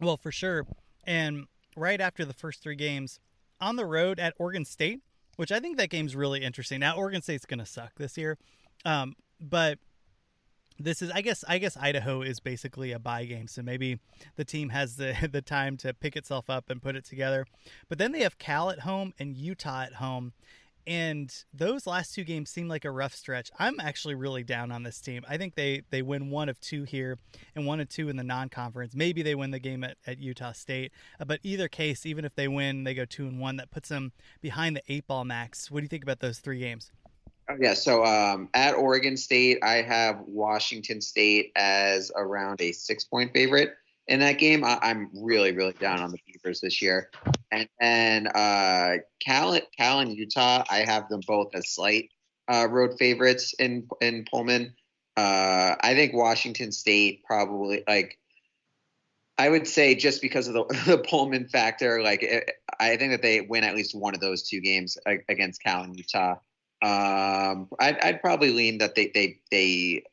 Well, for sure. And right after the first three games on the road at Oregon State, which I think that game's really interesting. Now Oregon State's going to suck this year, um, but. This is, I guess, I guess Idaho is basically a bye game, so maybe the team has the the time to pick itself up and put it together. But then they have Cal at home and Utah at home, and those last two games seem like a rough stretch. I'm actually really down on this team. I think they, they win one of two here and one of two in the non-conference. Maybe they win the game at, at Utah State, but either case, even if they win, they go two and one. That puts them behind the eight ball, Max. What do you think about those three games? Yeah, so um, at Oregon State, I have Washington State as around a six-point favorite in that game. I, I'm really, really down on the Beavers this year. And then uh, Cal, Cal and Utah, I have them both as slight uh, road favorites in in Pullman. Uh, I think Washington State probably, like, I would say just because of the, the Pullman factor, like, it, I think that they win at least one of those two games against Cal and Utah. Um, I'd, I'd probably lean that they, they, they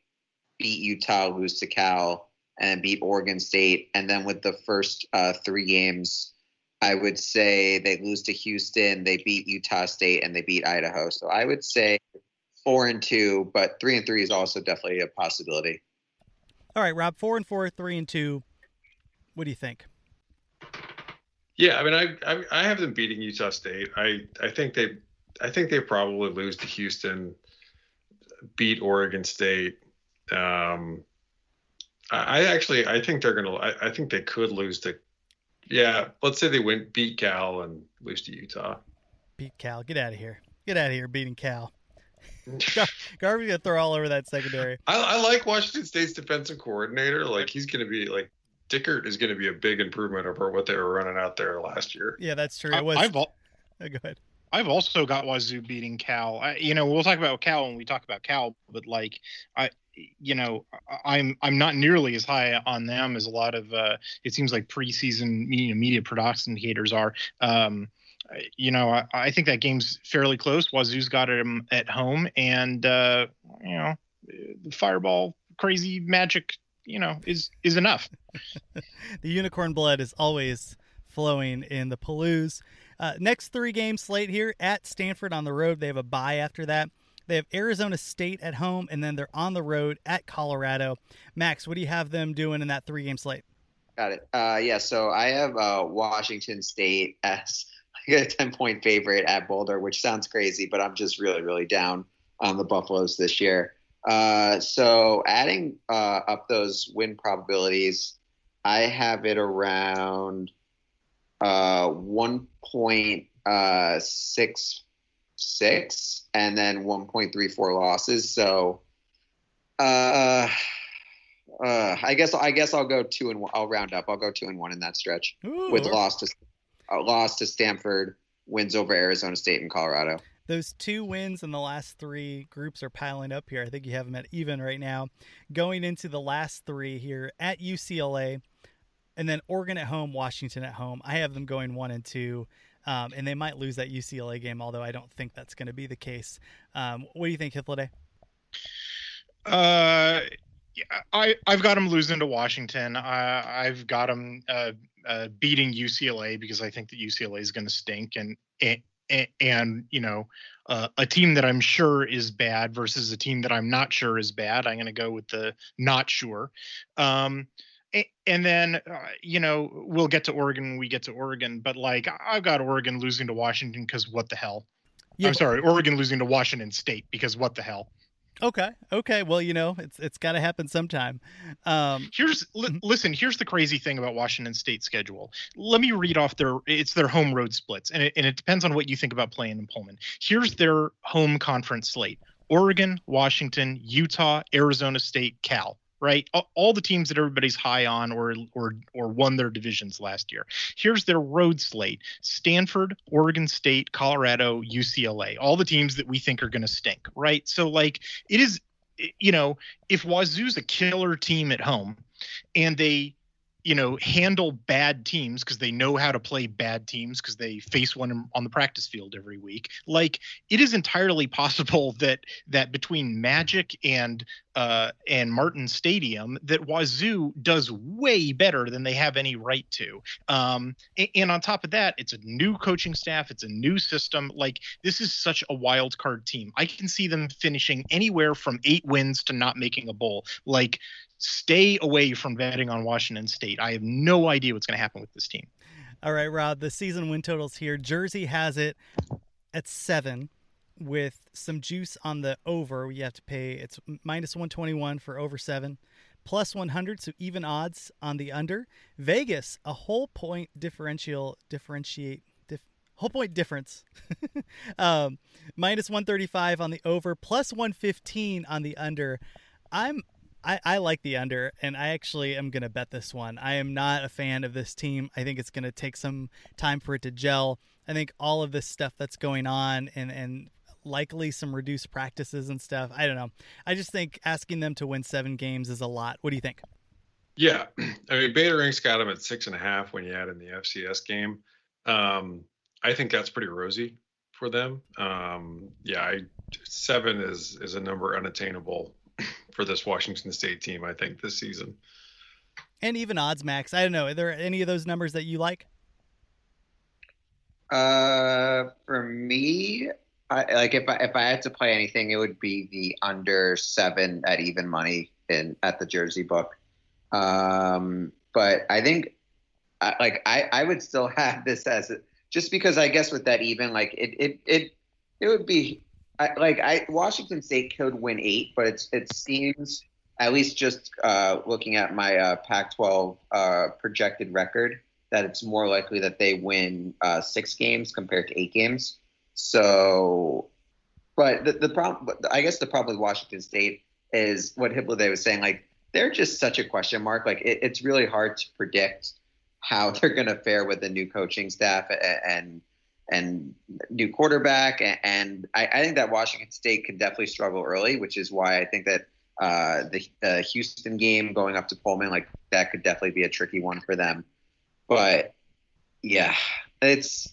beat Utah, lose to Cal, and beat Oregon State. And then with the first uh, three games, I would say they lose to Houston, they beat Utah State, and they beat Idaho. So I would say four and two, but three and three is also definitely a possibility. All right, Rob, four and four, three and two. What do you think? Yeah, I mean, I I, I have them beating Utah State. I, I think they. I think they probably lose to Houston, beat Oregon State. Um, I, I actually, I think they're going to, I think they could lose to Yeah, let's say they win, beat Cal and lose to Utah. Beat Cal. Get out of here. Get out of here beating Cal. Garvey's gonna throw all over that secondary. I, I like Washington State's defensive coordinator. Like he's gonna be like Dickert is gonna be a big improvement over what they were running out there last year. Yeah, that's true. It was. I've al- oh, go ahead. I've also got Wazoo beating Cal. I, you know, we'll talk about Cal when we talk about Cal, but like I. You know, I'm I'm not nearly as high on them as a lot of uh, it seems like preseason media, media production haters are. Um, you know, I, I think that game's fairly close. Wazoo's got it at home, and uh, you know, the fireball crazy magic, you know, is is enough. The unicorn blood is always flowing in the Palouse. Uh, next three game slate here at Stanford on the road. They have a bye after that. They have Arizona State at home, and then they're on the road at Colorado. Max, what do you have them doing in that three-game slate? Got it. Uh, yeah, so I have uh, Washington State as like a ten-point favorite at Boulder, which sounds crazy, but I'm just really, really down on the Buffaloes this year. Uh, so adding uh, up those win probabilities, I have it around uh, one point six five. Six and then one point three four losses. So, uh, uh, I guess I guess I'll go two and one. I'll round up. I'll go two and one in that stretch. Ooh. With loss to uh, loss to Stanford, wins over Arizona State and Colorado. Those two wins in the last three groups are piling up here. I think you have them at even right now. Going into the last three here at U C L A, and then Oregon at home, Washington at home. I have them going one and two. Um, and they might lose that U C L A game, although I don't think that's going to be the case. Um, what do you think, Hithloday? Uh, yeah, I, I've got them losing to Washington. I, I've got them uh, uh, beating U C L A because I think that U C L A is going to stink. And, and, and you know, uh, a team that I'm sure is bad versus a team that I'm not sure is bad. I'm going to go with the not sure. Um And then, uh, you know, we'll get to Oregon when we get to Oregon. But, like, I've got Oregon losing to Washington because what the hell? Yeah, I'm sorry, Oregon losing to Washington State because what the hell? Okay, okay. Well, you know, it's it's got to happen sometime. Um, here's li- Listen, here's the crazy thing about Washington State's schedule. Let me read off their – it's their home road splits. And it, and it depends on what you think about playing in Pullman. Here's their home conference slate. Oregon, Washington, Utah, Arizona State, Cal. Right, all the teams that everybody's high on or or or won their divisions last year. Here's their road slate: Stanford, Oregon State, Colorado, U C L A. All the teams that we think are going to stink. Right, so like it is, you know, if Wazoo's a killer team at home, and they, you know, handle bad teams because they know how to play bad teams because they face one on the practice field every week. Like it is entirely possible that that between Magic and uh, and Martin Stadium that Wazoo does way better than they have any right to. Um, and, and on top of that, it's a new coaching staff. It's a new system. Like this is such a wild card team. I can see them finishing anywhere from eight wins to not making a bowl. Like, stay away from betting on Washington State. I have no idea what's going to happen with this team. All right, Rob, the season win totals here. Jersey has it at seven with some juice on the over. You have to pay. It's minus one twenty-one for over seven, plus one hundred, so even odds on the under. Vegas, a whole point differential, differentiate, dif, whole point difference. um, minus one thirty-five on the over, plus one fifteen on the under. I'm I, I like the under, and I actually am going to bet this one. I am not a fan of this team. I think it's going to take some time for it to gel. I think all of this stuff that's going on and, and likely some reduced practices and stuff, I don't know. I just think asking them to win seven games is a lot. What do you think? Yeah. I mean, Beta Rank's got them at six and a half when you add in the F C S game. Um, I think that's pretty rosy for them. Um, yeah, I, seven is, is a number unattainable for this Washington State team, I think, this season. And even odds, Max. I don't know. Are there any of those numbers that you like? Uh, for me, I, like if I if I had to play anything, it would be the under seven at even money in at the Jersey book. Um, but I think, like I, I would still have this as just because I guess with that even, like it it it it would be. I, like I, Washington State could win eight, but it's it seems at least just uh, looking at my uh, Pac twelve uh, projected record that it's more likely that they win uh, six games compared to eight games. So, but the, the problem, I guess the problem with Washington State is what Hithloday was saying, like, they're just such a question mark. Like, it, it's really hard to predict how they're going to fare with the new coaching staff and and new quarterback. And I, I think that Washington State could definitely struggle early, which is why I think that uh, the, the Houston game going up to Pullman, like, that could definitely be a tricky one for them. But yeah, it's,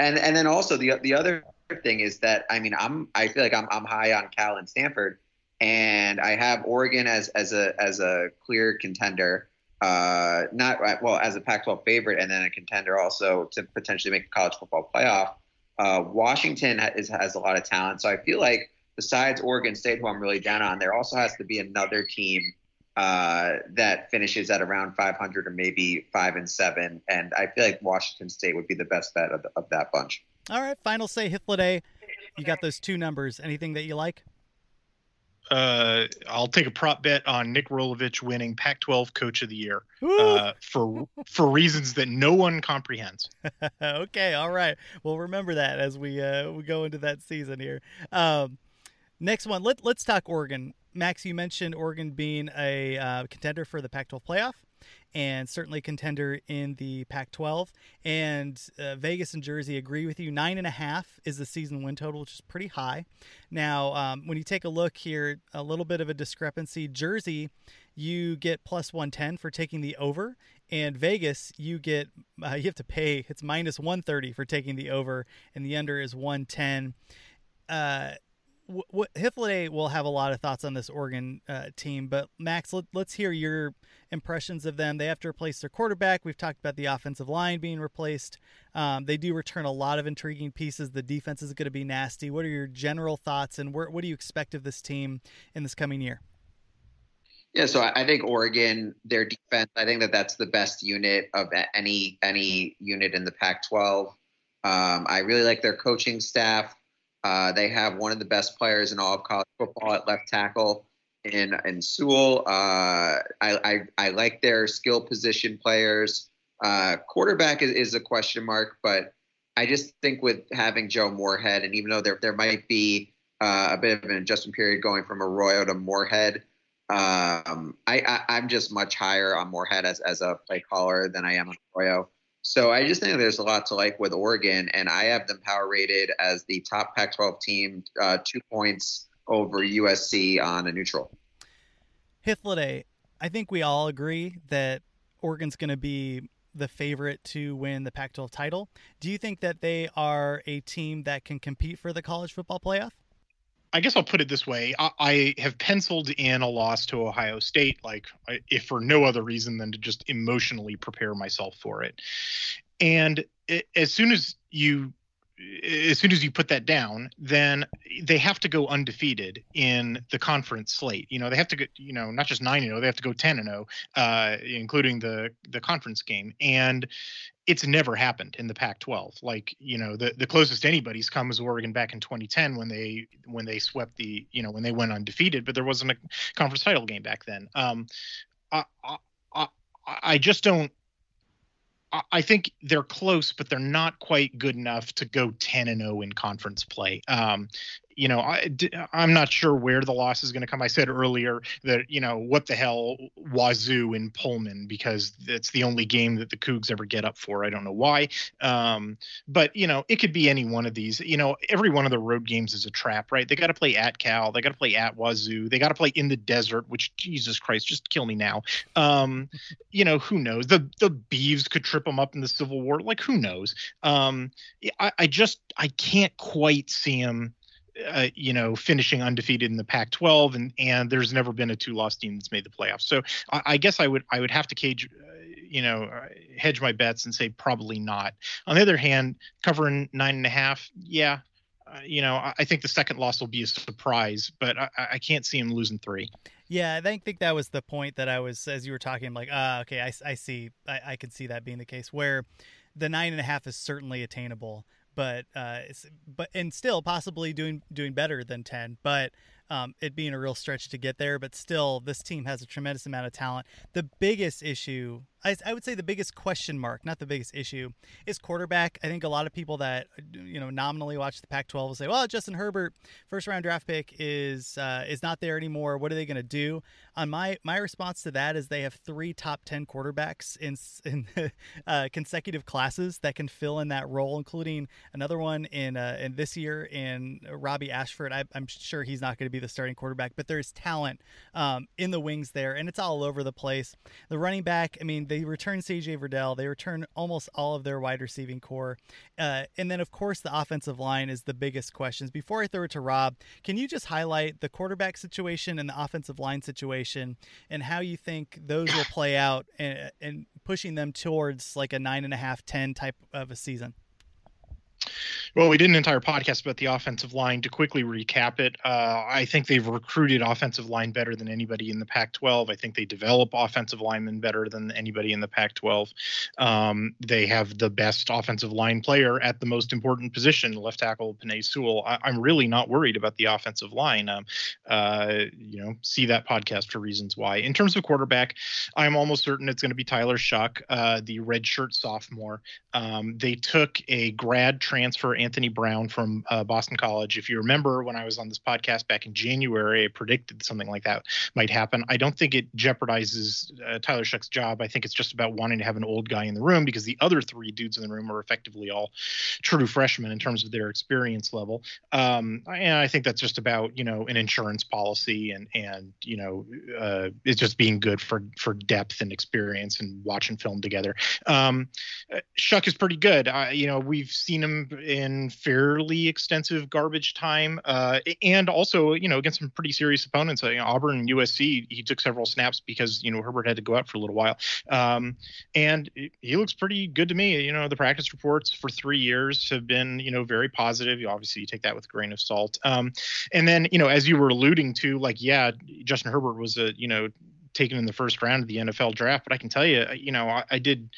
and, and then also the the other thing is that, I mean, I'm, I feel like I'm, I'm high on Cal and Stanford, and I have Oregon as, as a, as a clear contender, uh, not well as a Pac twelve favorite, and then a contender also to potentially make a college football playoff. Uh, Washington is, has a lot of talent. So I feel like besides Oregon State, who I'm really down on, there also has to be another team Uh, that finishes at around five hundred or maybe five and seven. And I feel like Washington State would be the best bet of, the, of that bunch. All right. Final say, Hithloday, you got those two numbers. Anything that you like? Uh, I'll take a prop bet on Nick Rolovich winning Pac twelve Coach of the Year uh, for for reasons that no one comprehends. Okay. All right. We'll remember that as we, uh, we go into that season here. Um, next one, let, let's talk Oregon. Max, you mentioned Oregon being a uh, contender for the Pac twelve playoff and certainly contender in the Pac twelve. And uh, Vegas and Jersey agree with you. Nine and a half is the season win total, which is pretty high. Now, um, when you take a look here, a little bit of a discrepancy. Jersey, you get plus one ten for taking the over. And Vegas, you get uh, you have to pay. It's minus one thirty for taking the over. And the under is one ten. Uh What Hithloday will have a lot of thoughts on this Oregon uh, team, but Max, let, let's hear your impressions of them. They have to replace their quarterback. We've talked about the offensive line being replaced. Um, they do return a lot of intriguing pieces. The defense is going to be nasty. What are your general thoughts, and where, what do you expect of this team in this coming year? Yeah, so I think Oregon, their defense, I think that that's the best unit of any any unit in the Pac twelve. Um, I really like their coaching staff. Uh, they have one of the best players in all of college football at left tackle in, in Sewell. Uh, I, I, I like their skill position players. Uh, quarterback is, is a question mark, but I just think with having Joe Moorhead, and even though there there might be uh, a bit of an adjustment period going from Arroyo to Moorhead, um, I, I, I'm just much higher on Moorhead as, as a play caller than I am on Arroyo. So I just think there's a lot to like with Oregon, and I have them power rated as the top Pac twelve team, uh, two points over U S C on a neutral. Hithloday, I think we all agree that Oregon's going to be the favorite to win the Pac twelve title. Do you think that they are a team that can compete for the college football playoff? I guess I'll put it this way. I, I have penciled in a loss to Ohio State, like if for no other reason than to just emotionally prepare myself for it. And it, as soon as you, as soon as you put that down, then they have to go undefeated in the conference slate. You know, they have to go, you know, not just nine and oh, they have to go ten and oh, uh, including the, the conference game. And it's never happened in the Pac twelve. Like, you know, the, the closest anybody's come was Oregon back in twenty ten when they when they swept the, you know, when they went undefeated, but there wasn't a conference title game back then. Um, I, I, I just don't. I think they're close, but they're not quite good enough to go ten and oh in conference play. Um, you know, I, I'm not sure where the loss is going to come. I said earlier that, you know, what the hell, Wazoo in Pullman, because that's the only game that the Cougs ever get up for. I don't know why. Um, but, you know, it could be any one of these. You know, every one of the road games is a trap, right? They got to play at Cal. They got to play at Wazoo. They got to play in the desert, which, Jesus Christ, just kill me now. Um, you know, who knows? The the Beavs could trip them up in the Civil War. Like, who knows? Um, I, I just I can't quite see them. Uh, you know, finishing undefeated in the Pac twelve, and, and there's never been a two-loss team that's made the playoffs. So I, I guess I would I would have to cage, uh, you know, hedge my bets and say probably not. On the other hand, covering nine and a half, yeah, uh, you know, I, I think the second loss will be a surprise, but I, I can't see him losing three. Yeah, I think, think that was the point that I was, as you were talking, I'm like, ah, uh, okay, I, I see, I, I can see that being the case, where the nine and a half is certainly attainable. But uh, but and still possibly doing doing better than ten, but um, it being a real stretch to get there. But still, this team has a tremendous amount of talent. The biggest issue I, I would say the biggest question mark, not the biggest issue, is quarterback. I think a lot of people that, you know, nominally watch the Pac twelve will say, well, Justin Herbert, first round draft pick, is uh, is not there anymore. What are they going to do? On my my response to that is they have three top ten quarterbacks in, in uh, consecutive classes that can fill in that role, including another one in, uh, in this year in Robbie Ashford. I, I'm sure he's not going to be the starting quarterback, but there's talent um, in the wings there, and it's all over the place. The running back, I mean, they return C J Verdell. They return almost all of their wide receiving core. Uh, and then, of course, the offensive line is the biggest questions. Before I throw it to Rob, can you just highlight the quarterback situation and the offensive line situation and how you think those will play out and, and pushing them towards like a nine and a half, ten type of a season? Well, we did an entire podcast about the offensive line. To quickly recap it, uh, I think they've recruited offensive line better than anybody in the Pac twelve. I think they develop offensive linemen better than anybody in the Pac twelve. Um, they have the best offensive line player at the most important position, left tackle Penei Sewell. I- I'm really not worried about the offensive line. Um, uh, you know, see that podcast for reasons why. In terms of quarterback, I'm almost certain it's going to be Tyler Shuck, uh, the redshirt sophomore. Um, they took a grad transfer Anthony Brown from uh, Boston College. If you remember when I was on this podcast back in January, I predicted something like that might happen. I don't think it jeopardizes uh, Tyler Shuck's job. I think it's just about wanting to have an old guy in the room because the other three dudes in the room are effectively all true freshmen in terms of their experience level. Um, and I think that's just about, you know, an insurance policy and, and you know, uh, it's just being good for, for depth and experience and watching film together. Um, Shuck is pretty good. I, you know, we've seen him in fairly extensive garbage time, uh, and also, you know, against some pretty serious opponents. You know, Auburn and U S C, he took several snaps because, you know, Herbert had to go out for a little while. Um, and he looks pretty good to me. You know, the practice reports for three years have been, you know, very positive. You obviously take that with a grain of salt. Um, and then, you know, as you were alluding to, like, yeah, Justin Herbert was, a, you know, taken in the first round of the N F L draft. But I can tell you, you know, I, I did,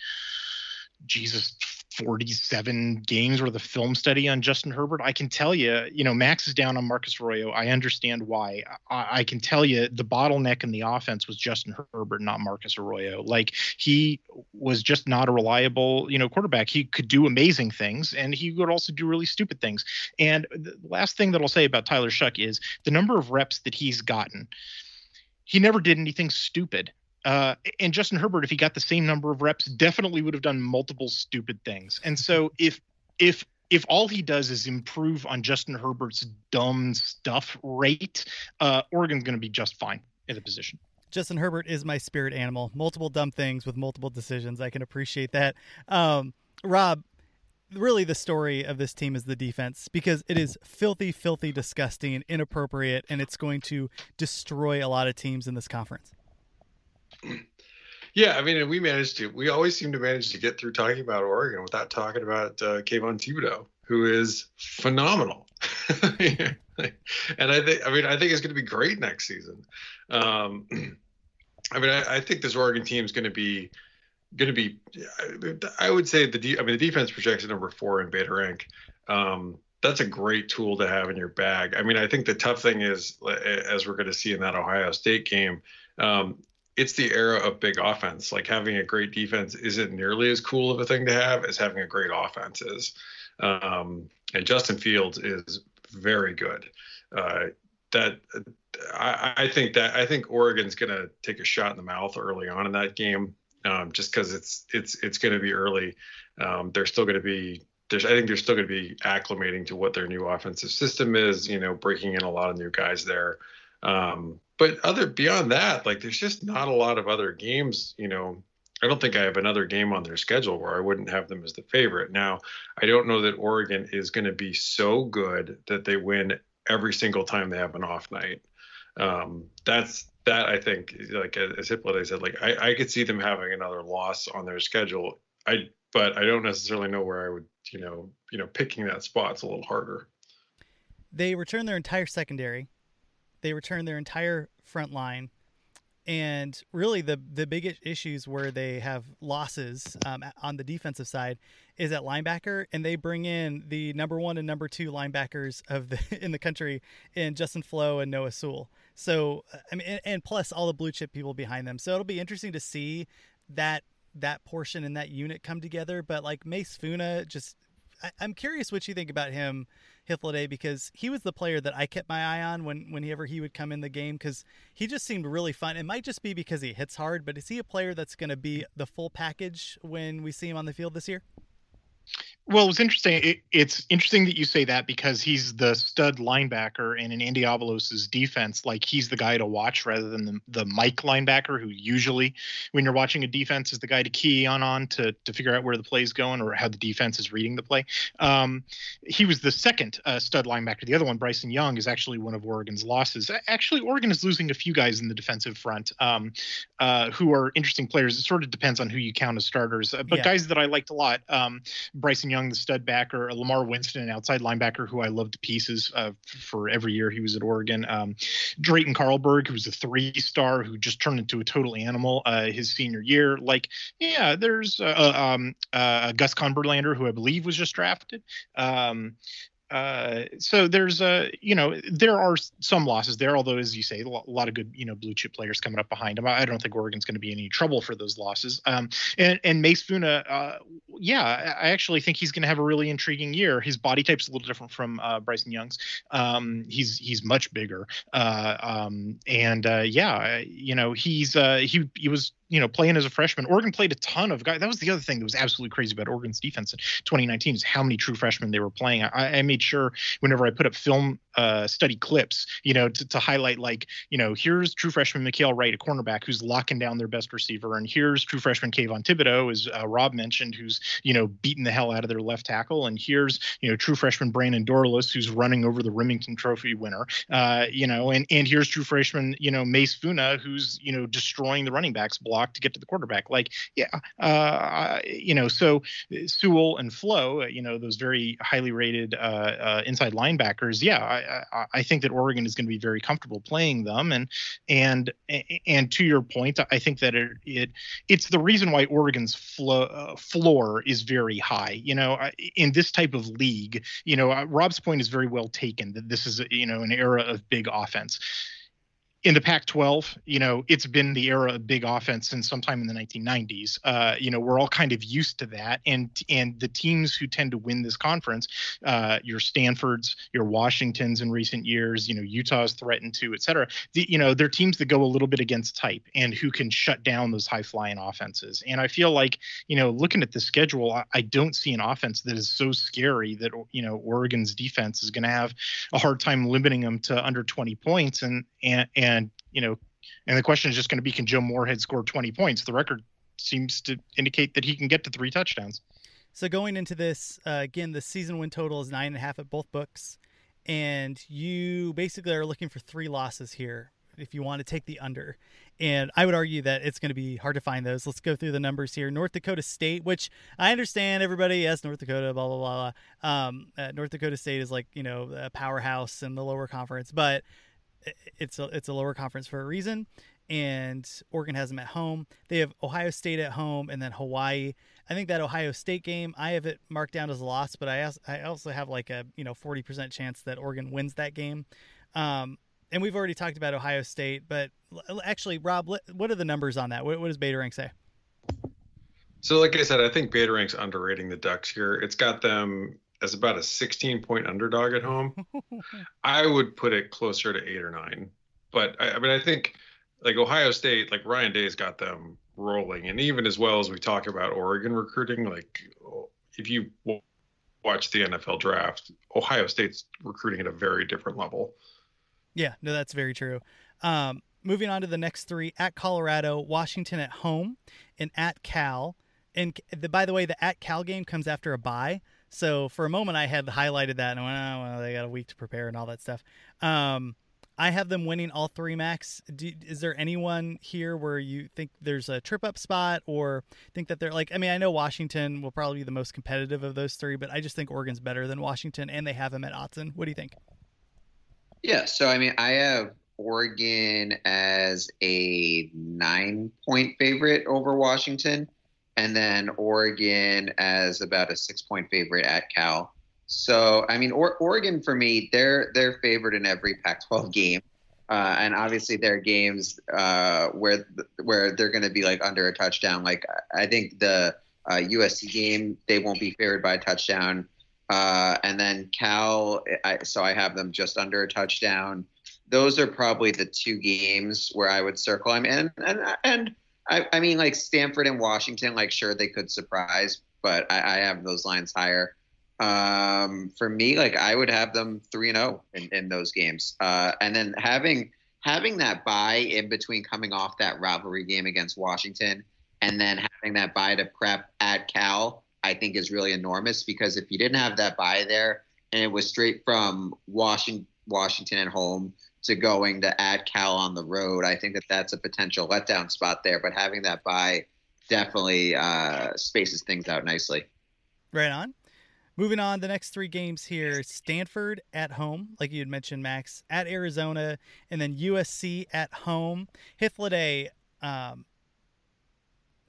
Jesus, forty-seven games worth of film study on Justin Herbert. I can tell you, you know, Max is down on Marcus Arroyo. I understand why. I, I can tell you the bottleneck in the offense was Justin Herbert, not Marcus Arroyo. Like, he was just not a reliable, you know, quarterback. He could do amazing things, and he would also do really stupid things. And the last thing that I'll say about Tyler Shuck is the number of reps that he's gotten. He never did anything stupid. Uh, and Justin Herbert, if he got the same number of reps, definitely would have done multiple stupid things. And so if if if all he does is improve on Justin Herbert's dumb stuff rate, uh, Oregon's going to be just fine in the position. Justin Herbert is my spirit animal. Multiple dumb things with multiple decisions. I can appreciate that. Um, Rob, really the story of this team is the defense, because it is filthy, filthy, disgusting, inappropriate, and it's going to destroy a lot of teams in this conference. Yeah, I mean, and we managed to, we always seem to manage to get through talking about Oregon without talking about uh, Kayvon Thibodeau, who is phenomenal. And I think, I mean, I think it's going to be great next season. Um, I mean, I, I think this Oregon team is going to be, going to be, I would say the, de- I mean, the defense projection number four in Beta Rank. Um, that's a great tool to have in your bag. I mean, I think the tough thing is, as we're going to see in that Ohio State game, um, it's the era of big offense. Like, having a great defense isn't nearly as cool of a thing to have as having a great offense is. Um, and Justin Fields is very good. Uh, that I, I think that I think Oregon's going to take a shot in the mouth early on in that game, um, just because it's it's it's going to be early. Um, they're still going to be. There's, I think they're still going to be acclimating to what their new offensive system is. You know, breaking in a lot of new guys there. Um, But other beyond that, like, there's just not a lot of other games. You know, I don't think I have another game on their schedule where I wouldn't have them as the favorite. Now, I don't know that Oregon is going to be so good that they win every single time they have an off night. Um, that's that I think, like as Hithloday said, like I, I could see them having another loss on their schedule. I but I don't necessarily know where I would, you know, you know, picking that spot's a little harder. They return their entire secondary. They returned their entire front line, and really the the biggest issues where they have losses um, on the defensive side is at linebacker, and they bring in the number one and number two linebackers of the in the country in Justin Flo and Noah Sewell. So I mean, and, and plus all the blue chip people behind them. So it'll be interesting to see that that portion and that unit come together. But like Mace Funa, just I, I'm curious what you think about him, Hithloday, because he was the player that I kept my eye on when whenever he would come in the game, because he just seemed really fun. It might just be because he hits hard, but is he a player that's going to be the full package when we see him on the field this year? Well, it was interesting. It, it's interesting that you say that, because he's the stud linebacker, and in Andy Avalos' defense, like, he's the guy to watch rather than the, the Mike linebacker, who usually when you're watching a defense is the guy to key on on to, to figure out where the play's going or how the defense is reading the play. Um, he was the second uh, stud linebacker. The other one, Bryson Young, is actually one of Oregon's losses. Actually, Oregon is losing a few guys in the defensive front um, uh, who are interesting players. It sort of depends on who you count as starters, uh, but yeah. guys that I liked a lot. Um, Bryson Young, the stud backer, Lamar Winston, an outside linebacker who I loved to pieces uh, for every year he was at Oregon. Um, Drayton Carlberg, who's a three-star who just turned into a total animal uh, his senior year. Like, yeah, there's uh, um, uh, Gus Conberlander, who I believe was just drafted. Um, uh, so there's a, you know, there are some losses there, although, as you say, a lot of good, you know, blue chip players coming up behind him. I don't think Oregon's going to be in any trouble for those losses. Um, and, and Mace Funa, uh, yeah, I actually think he's going to have a really intriguing year. His body type's a little different from uh, Bryson Young's. Um, he's, he's much bigger. Uh, um, and uh, yeah, you know, he's, uh, he, he was, you know, playing as a freshman. Oregon played a ton of guys. That was the other thing that was absolutely crazy about Oregon's defense in twenty nineteen is how many true freshmen they were playing. I, I made sure whenever I put up film uh, study clips, you know, to, to highlight, like, you know, here's true freshman Mikael Wright, a cornerback who's locking down their best receiver. And here's true freshman Kayvon Thibodeau, as uh, Rob mentioned, who's, you know, beating the hell out of their left tackle. And here's, you know, true freshman Brandon Dorlus, who's running over the Remington Trophy winner, uh, you know, and, and here's true freshman, you know, Mace Funa, who's, you know, destroying the running backs block to get to the quarterback. Like, yeah, uh, you know, so Sewell and Flo, you know, those very highly rated uh, uh, inside linebackers. Yeah, I, I, I think that Oregon is going to be very comfortable playing them. And and and to your point, I think that it, it it's the reason why Oregon's flo- uh, floor is very high. You know, in this type of league, you know, Rob's point is very well taken that this is, you know, an era of big offense. In the Pac twelve, you know, it's been the era of big offense since sometime in the nineteen nineties. Uh, you know, we're all kind of used to that. And and the teams who tend to win this conference, uh, your Stanfords, your Washingtons in recent years, you know, Utah's threatened to, et cetera. The, you know, they're teams that go a little bit against type and who can shut down those high-flying offenses. And I feel like, you know, looking at the schedule, I, I don't see an offense that is so scary that, you know, Oregon's defense is going to have a hard time limiting them to under twenty points. And, and, and And, you know, and the question is just going to be, can Joe Moorhead score twenty points? The record seems to indicate that he can get to three touchdowns. So going into this, uh, again, the season win total is nine and a half at both books. And you basically are looking for three losses here if you want to take the under. And I would argue that it's going to be hard to find those. Let's go through the numbers here. North Dakota State, which I understand everybody, yes, North Dakota, blah, blah, blah, blah. Um, uh, North Dakota State is like, you know, a powerhouse in the lower conference. But it's a it's a lower conference for a reason, and Oregon has them at home. They have Ohio State at home, and then Hawaii. I think that Ohio State game, I have it marked down as a loss, but I I also have like a, you know, forty percent chance that Oregon wins that game. Um, and we've already talked about Ohio State, but actually, Rob, what are the numbers on that? What, what does Beta Rank say? So, like I said, I think Beta Rank's underrating the Ducks here. It's got them as about a sixteen point underdog at home. I would put it closer to eight or nine, but I, I mean, I think like Ohio State, like Ryan Day's got them rolling. And even as well as we talk about Oregon recruiting, like if you watch the N F L draft, Ohio State's recruiting at a very different level. Yeah, no, that's very true. Um, moving on to the next three: at Colorado, Washington at home, and at Cal. And the, by the way, the at Cal game comes after a bye. So for a moment, I had highlighted that and I went, oh, well, they got a week to prepare and all that stuff. Um, I have them winning all three, Max. Do, is there anyone here where you think there's a trip up spot or think that they're like, I mean, I know Washington will probably be the most competitive of those three, but I just think Oregon's better than Washington and they have them at Autzen. What do you think? Yeah. So, I mean, I have Oregon as a nine point favorite over Washington, and then Oregon as about a six-point favorite at Cal. So, I mean, or- Oregon, for me, they're they're favored in every Pac twelve game. Uh, and obviously there are games uh, where where they're going to be like under a touchdown. Like I think the uh, U S C game, they won't be favored by a touchdown. Uh, and then Cal, I, so I have them just under a touchdown. Those are probably the two games where I would circle. I mean, and and, and I, I mean, like Stanford and Washington, like sure they could surprise, but I, I have those lines higher. Um, for me, like I would have them three and zero in in those games. Uh, and then having having that bye in between coming off that rivalry game against Washington, and then having that bye to prep at Cal, I think is really enormous, because if you didn't have that bye there and it was straight from Washington, Washington at home to going to at Cal on the road, I think that that's a potential letdown spot there. But having that bye definitely uh, spaces things out nicely. Right on. Moving on, the next three games here: Stanford at home, like you had mentioned, Max, at Arizona, and then U S C at home. Hithloday, um,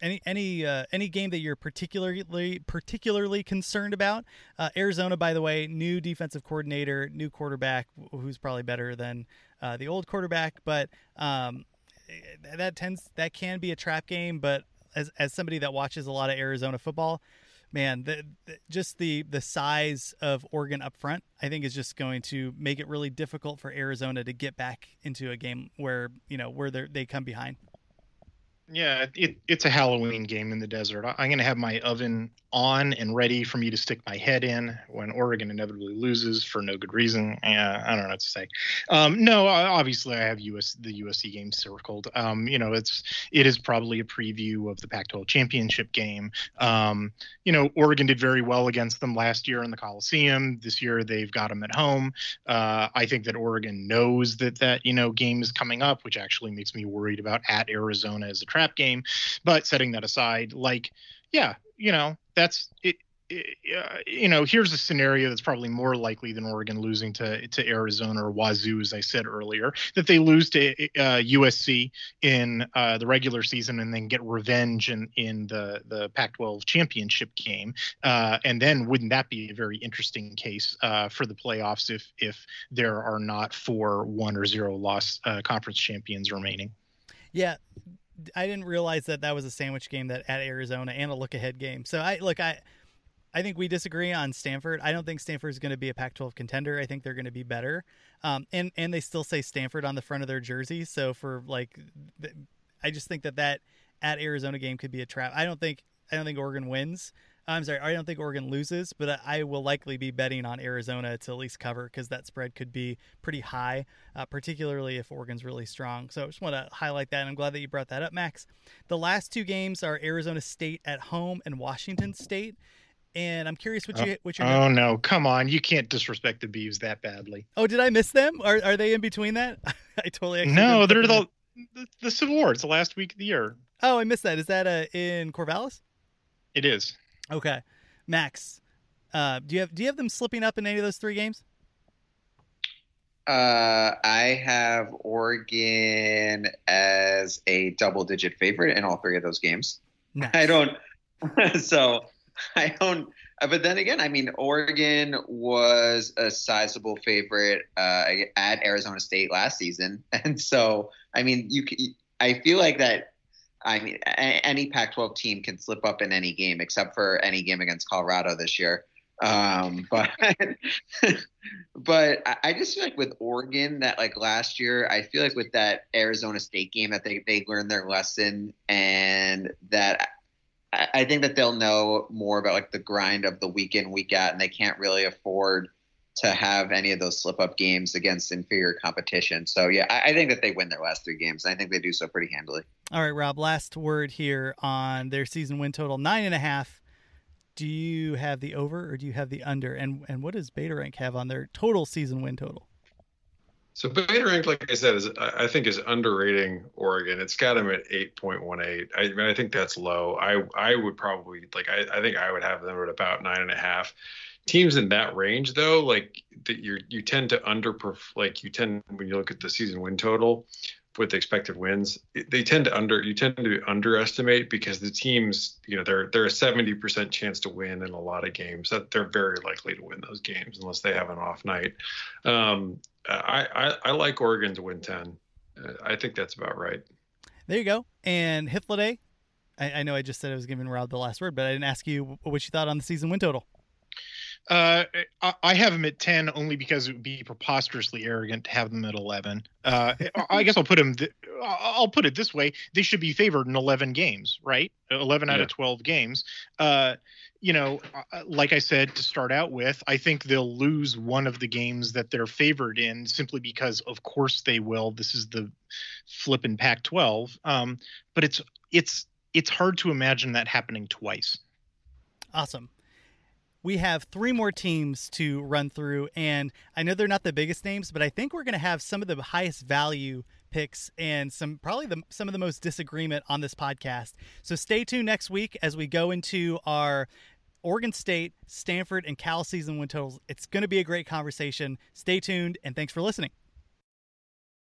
any any uh, any game that you're particularly particularly concerned about? Uh, Arizona, by the way, new defensive coordinator, new quarterback, who's probably better than uh, the old quarterback, but um, that tends that can be a trap game. But as as somebody that watches a lot of Arizona football, man, the, the, just the, the size of Oregon up front, I think, is just going to make it really difficult for Arizona to get back into a game where, you know, where they come behind. Yeah, it, it's a Halloween game in the desert. I'm going to have my oven on and ready for me to stick my head in when Oregon inevitably loses for no good reason. Uh, I don't know what to say. Um, no, obviously I have U S the U S C game circled. Um, you know, it's it is probably a preview of the Pac twelve championship game. Um, you know, Oregon did very well against them last year in the Coliseum. This year they've got them at home. Uh, I think that Oregon knows that that you know game is coming up, which actually makes me worried about at Arizona as a trend. Trap game. But setting that aside, like, yeah, you know, that's it. it uh, you know, here's a scenario that's probably more likely than Oregon losing to to Arizona or Wazoo, as I said earlier, that they lose to uh, U S C in uh, the regular season and then get revenge in in the the Pac twelve championship game. Uh, and then wouldn't that be a very interesting case uh, for the playoffs if if there are not four one or zero loss uh, conference champions remaining? Yeah. I didn't realize that that was a sandwich game that at Arizona and a look ahead game. So I look, I, I think we disagree on Stanford. I don't think Stanford is going to be a Pac twelve contender. I think they're going to be better. Um, and, and they still say Stanford on the front of their jersey. So for like, I just think that that at Arizona game could be a trap. I don't think, I don't think Oregon wins. I'm sorry. I don't think Oregon loses, but I will likely be betting on Arizona to at least cover, because that spread could be pretty high, uh, particularly if Oregon's really strong. So I just want to highlight that, and I'm glad that you brought that up, Max. The last two games are Arizona State at home and Washington State. And I'm curious what you what you're. Oh, oh no! Come on, you can't disrespect the Beavs that badly. Oh, did I miss them? Are are they in between that? I totally. No, they're the, the the Civil War. It's the last week of the year. Oh, I missed that. Is that uh, in Corvallis? It is. Okay, Max, uh, do you have do you have them slipping up in any of those three games? Uh, I have Oregon as a double-digit favorite in all three of those games. Nice. I don't. So I don't. But then again, I mean, Oregon was a sizable favorite uh, at Arizona State last season, and so I mean, you. I feel like that. I mean, any Pac twelve team can slip up in any game, except for any game against Colorado this year. Um, but but I just feel like with Oregon that like last year, I feel like with that Arizona State game that they, they learned their lesson, and that I, I think that they'll know more about like the grind of the week in, week out, and they can't really afford to have any of those slip up games against inferior competition. So yeah, I, I think that they win their last three games. And I think they do so pretty handily. All right, Rob, last word here on their season win total, nine and a half. Do you have the over or do you have the under? And and what does Beta Rank have on their total season win total? So Beta Rank, like I said, is I think is underrating Oregon. It's got them at eight point one eight. I mean, I think that's low. I I would probably like I, I think I would have them at about nine and a half. Teams in that range, though, like that you you tend to underperform. Like you tend when you look at the season win total with expected wins, they tend to under you tend to underestimate, because the teams, you know, they're they're a seventy percent chance to win in a lot of games. That they're very likely to win those games unless they have an off night. Um, I, I, I like Oregon to win ten. Uh, I think that's about right. There you go. And Hithloday, I, I know I just said I was giving Rob the last word, but I didn't ask you what you thought on the season win total. Uh, I, I have them at ten only because it would be preposterously arrogant to have them at eleven. Uh, I guess I'll put them. Th- I'll put it this way: they should be favored in eleven games, right? Eleven out yeah. of twelve games. Uh, you know, like I said to start out with, I think they'll lose one of the games that they're favored in simply because, of course, they will. This is the flippin' Pac twelve. Um, but it's it's it's hard to imagine that happening twice. Awesome. We have three more teams to run through, and I know they're not the biggest names, but I think we're going to have some of the highest value picks and some probably the, some of the most disagreement on this podcast. So stay tuned next week as we go into our Oregon State, Stanford, and Cal season win totals. It's going to be a great conversation. Stay tuned, and thanks for listening.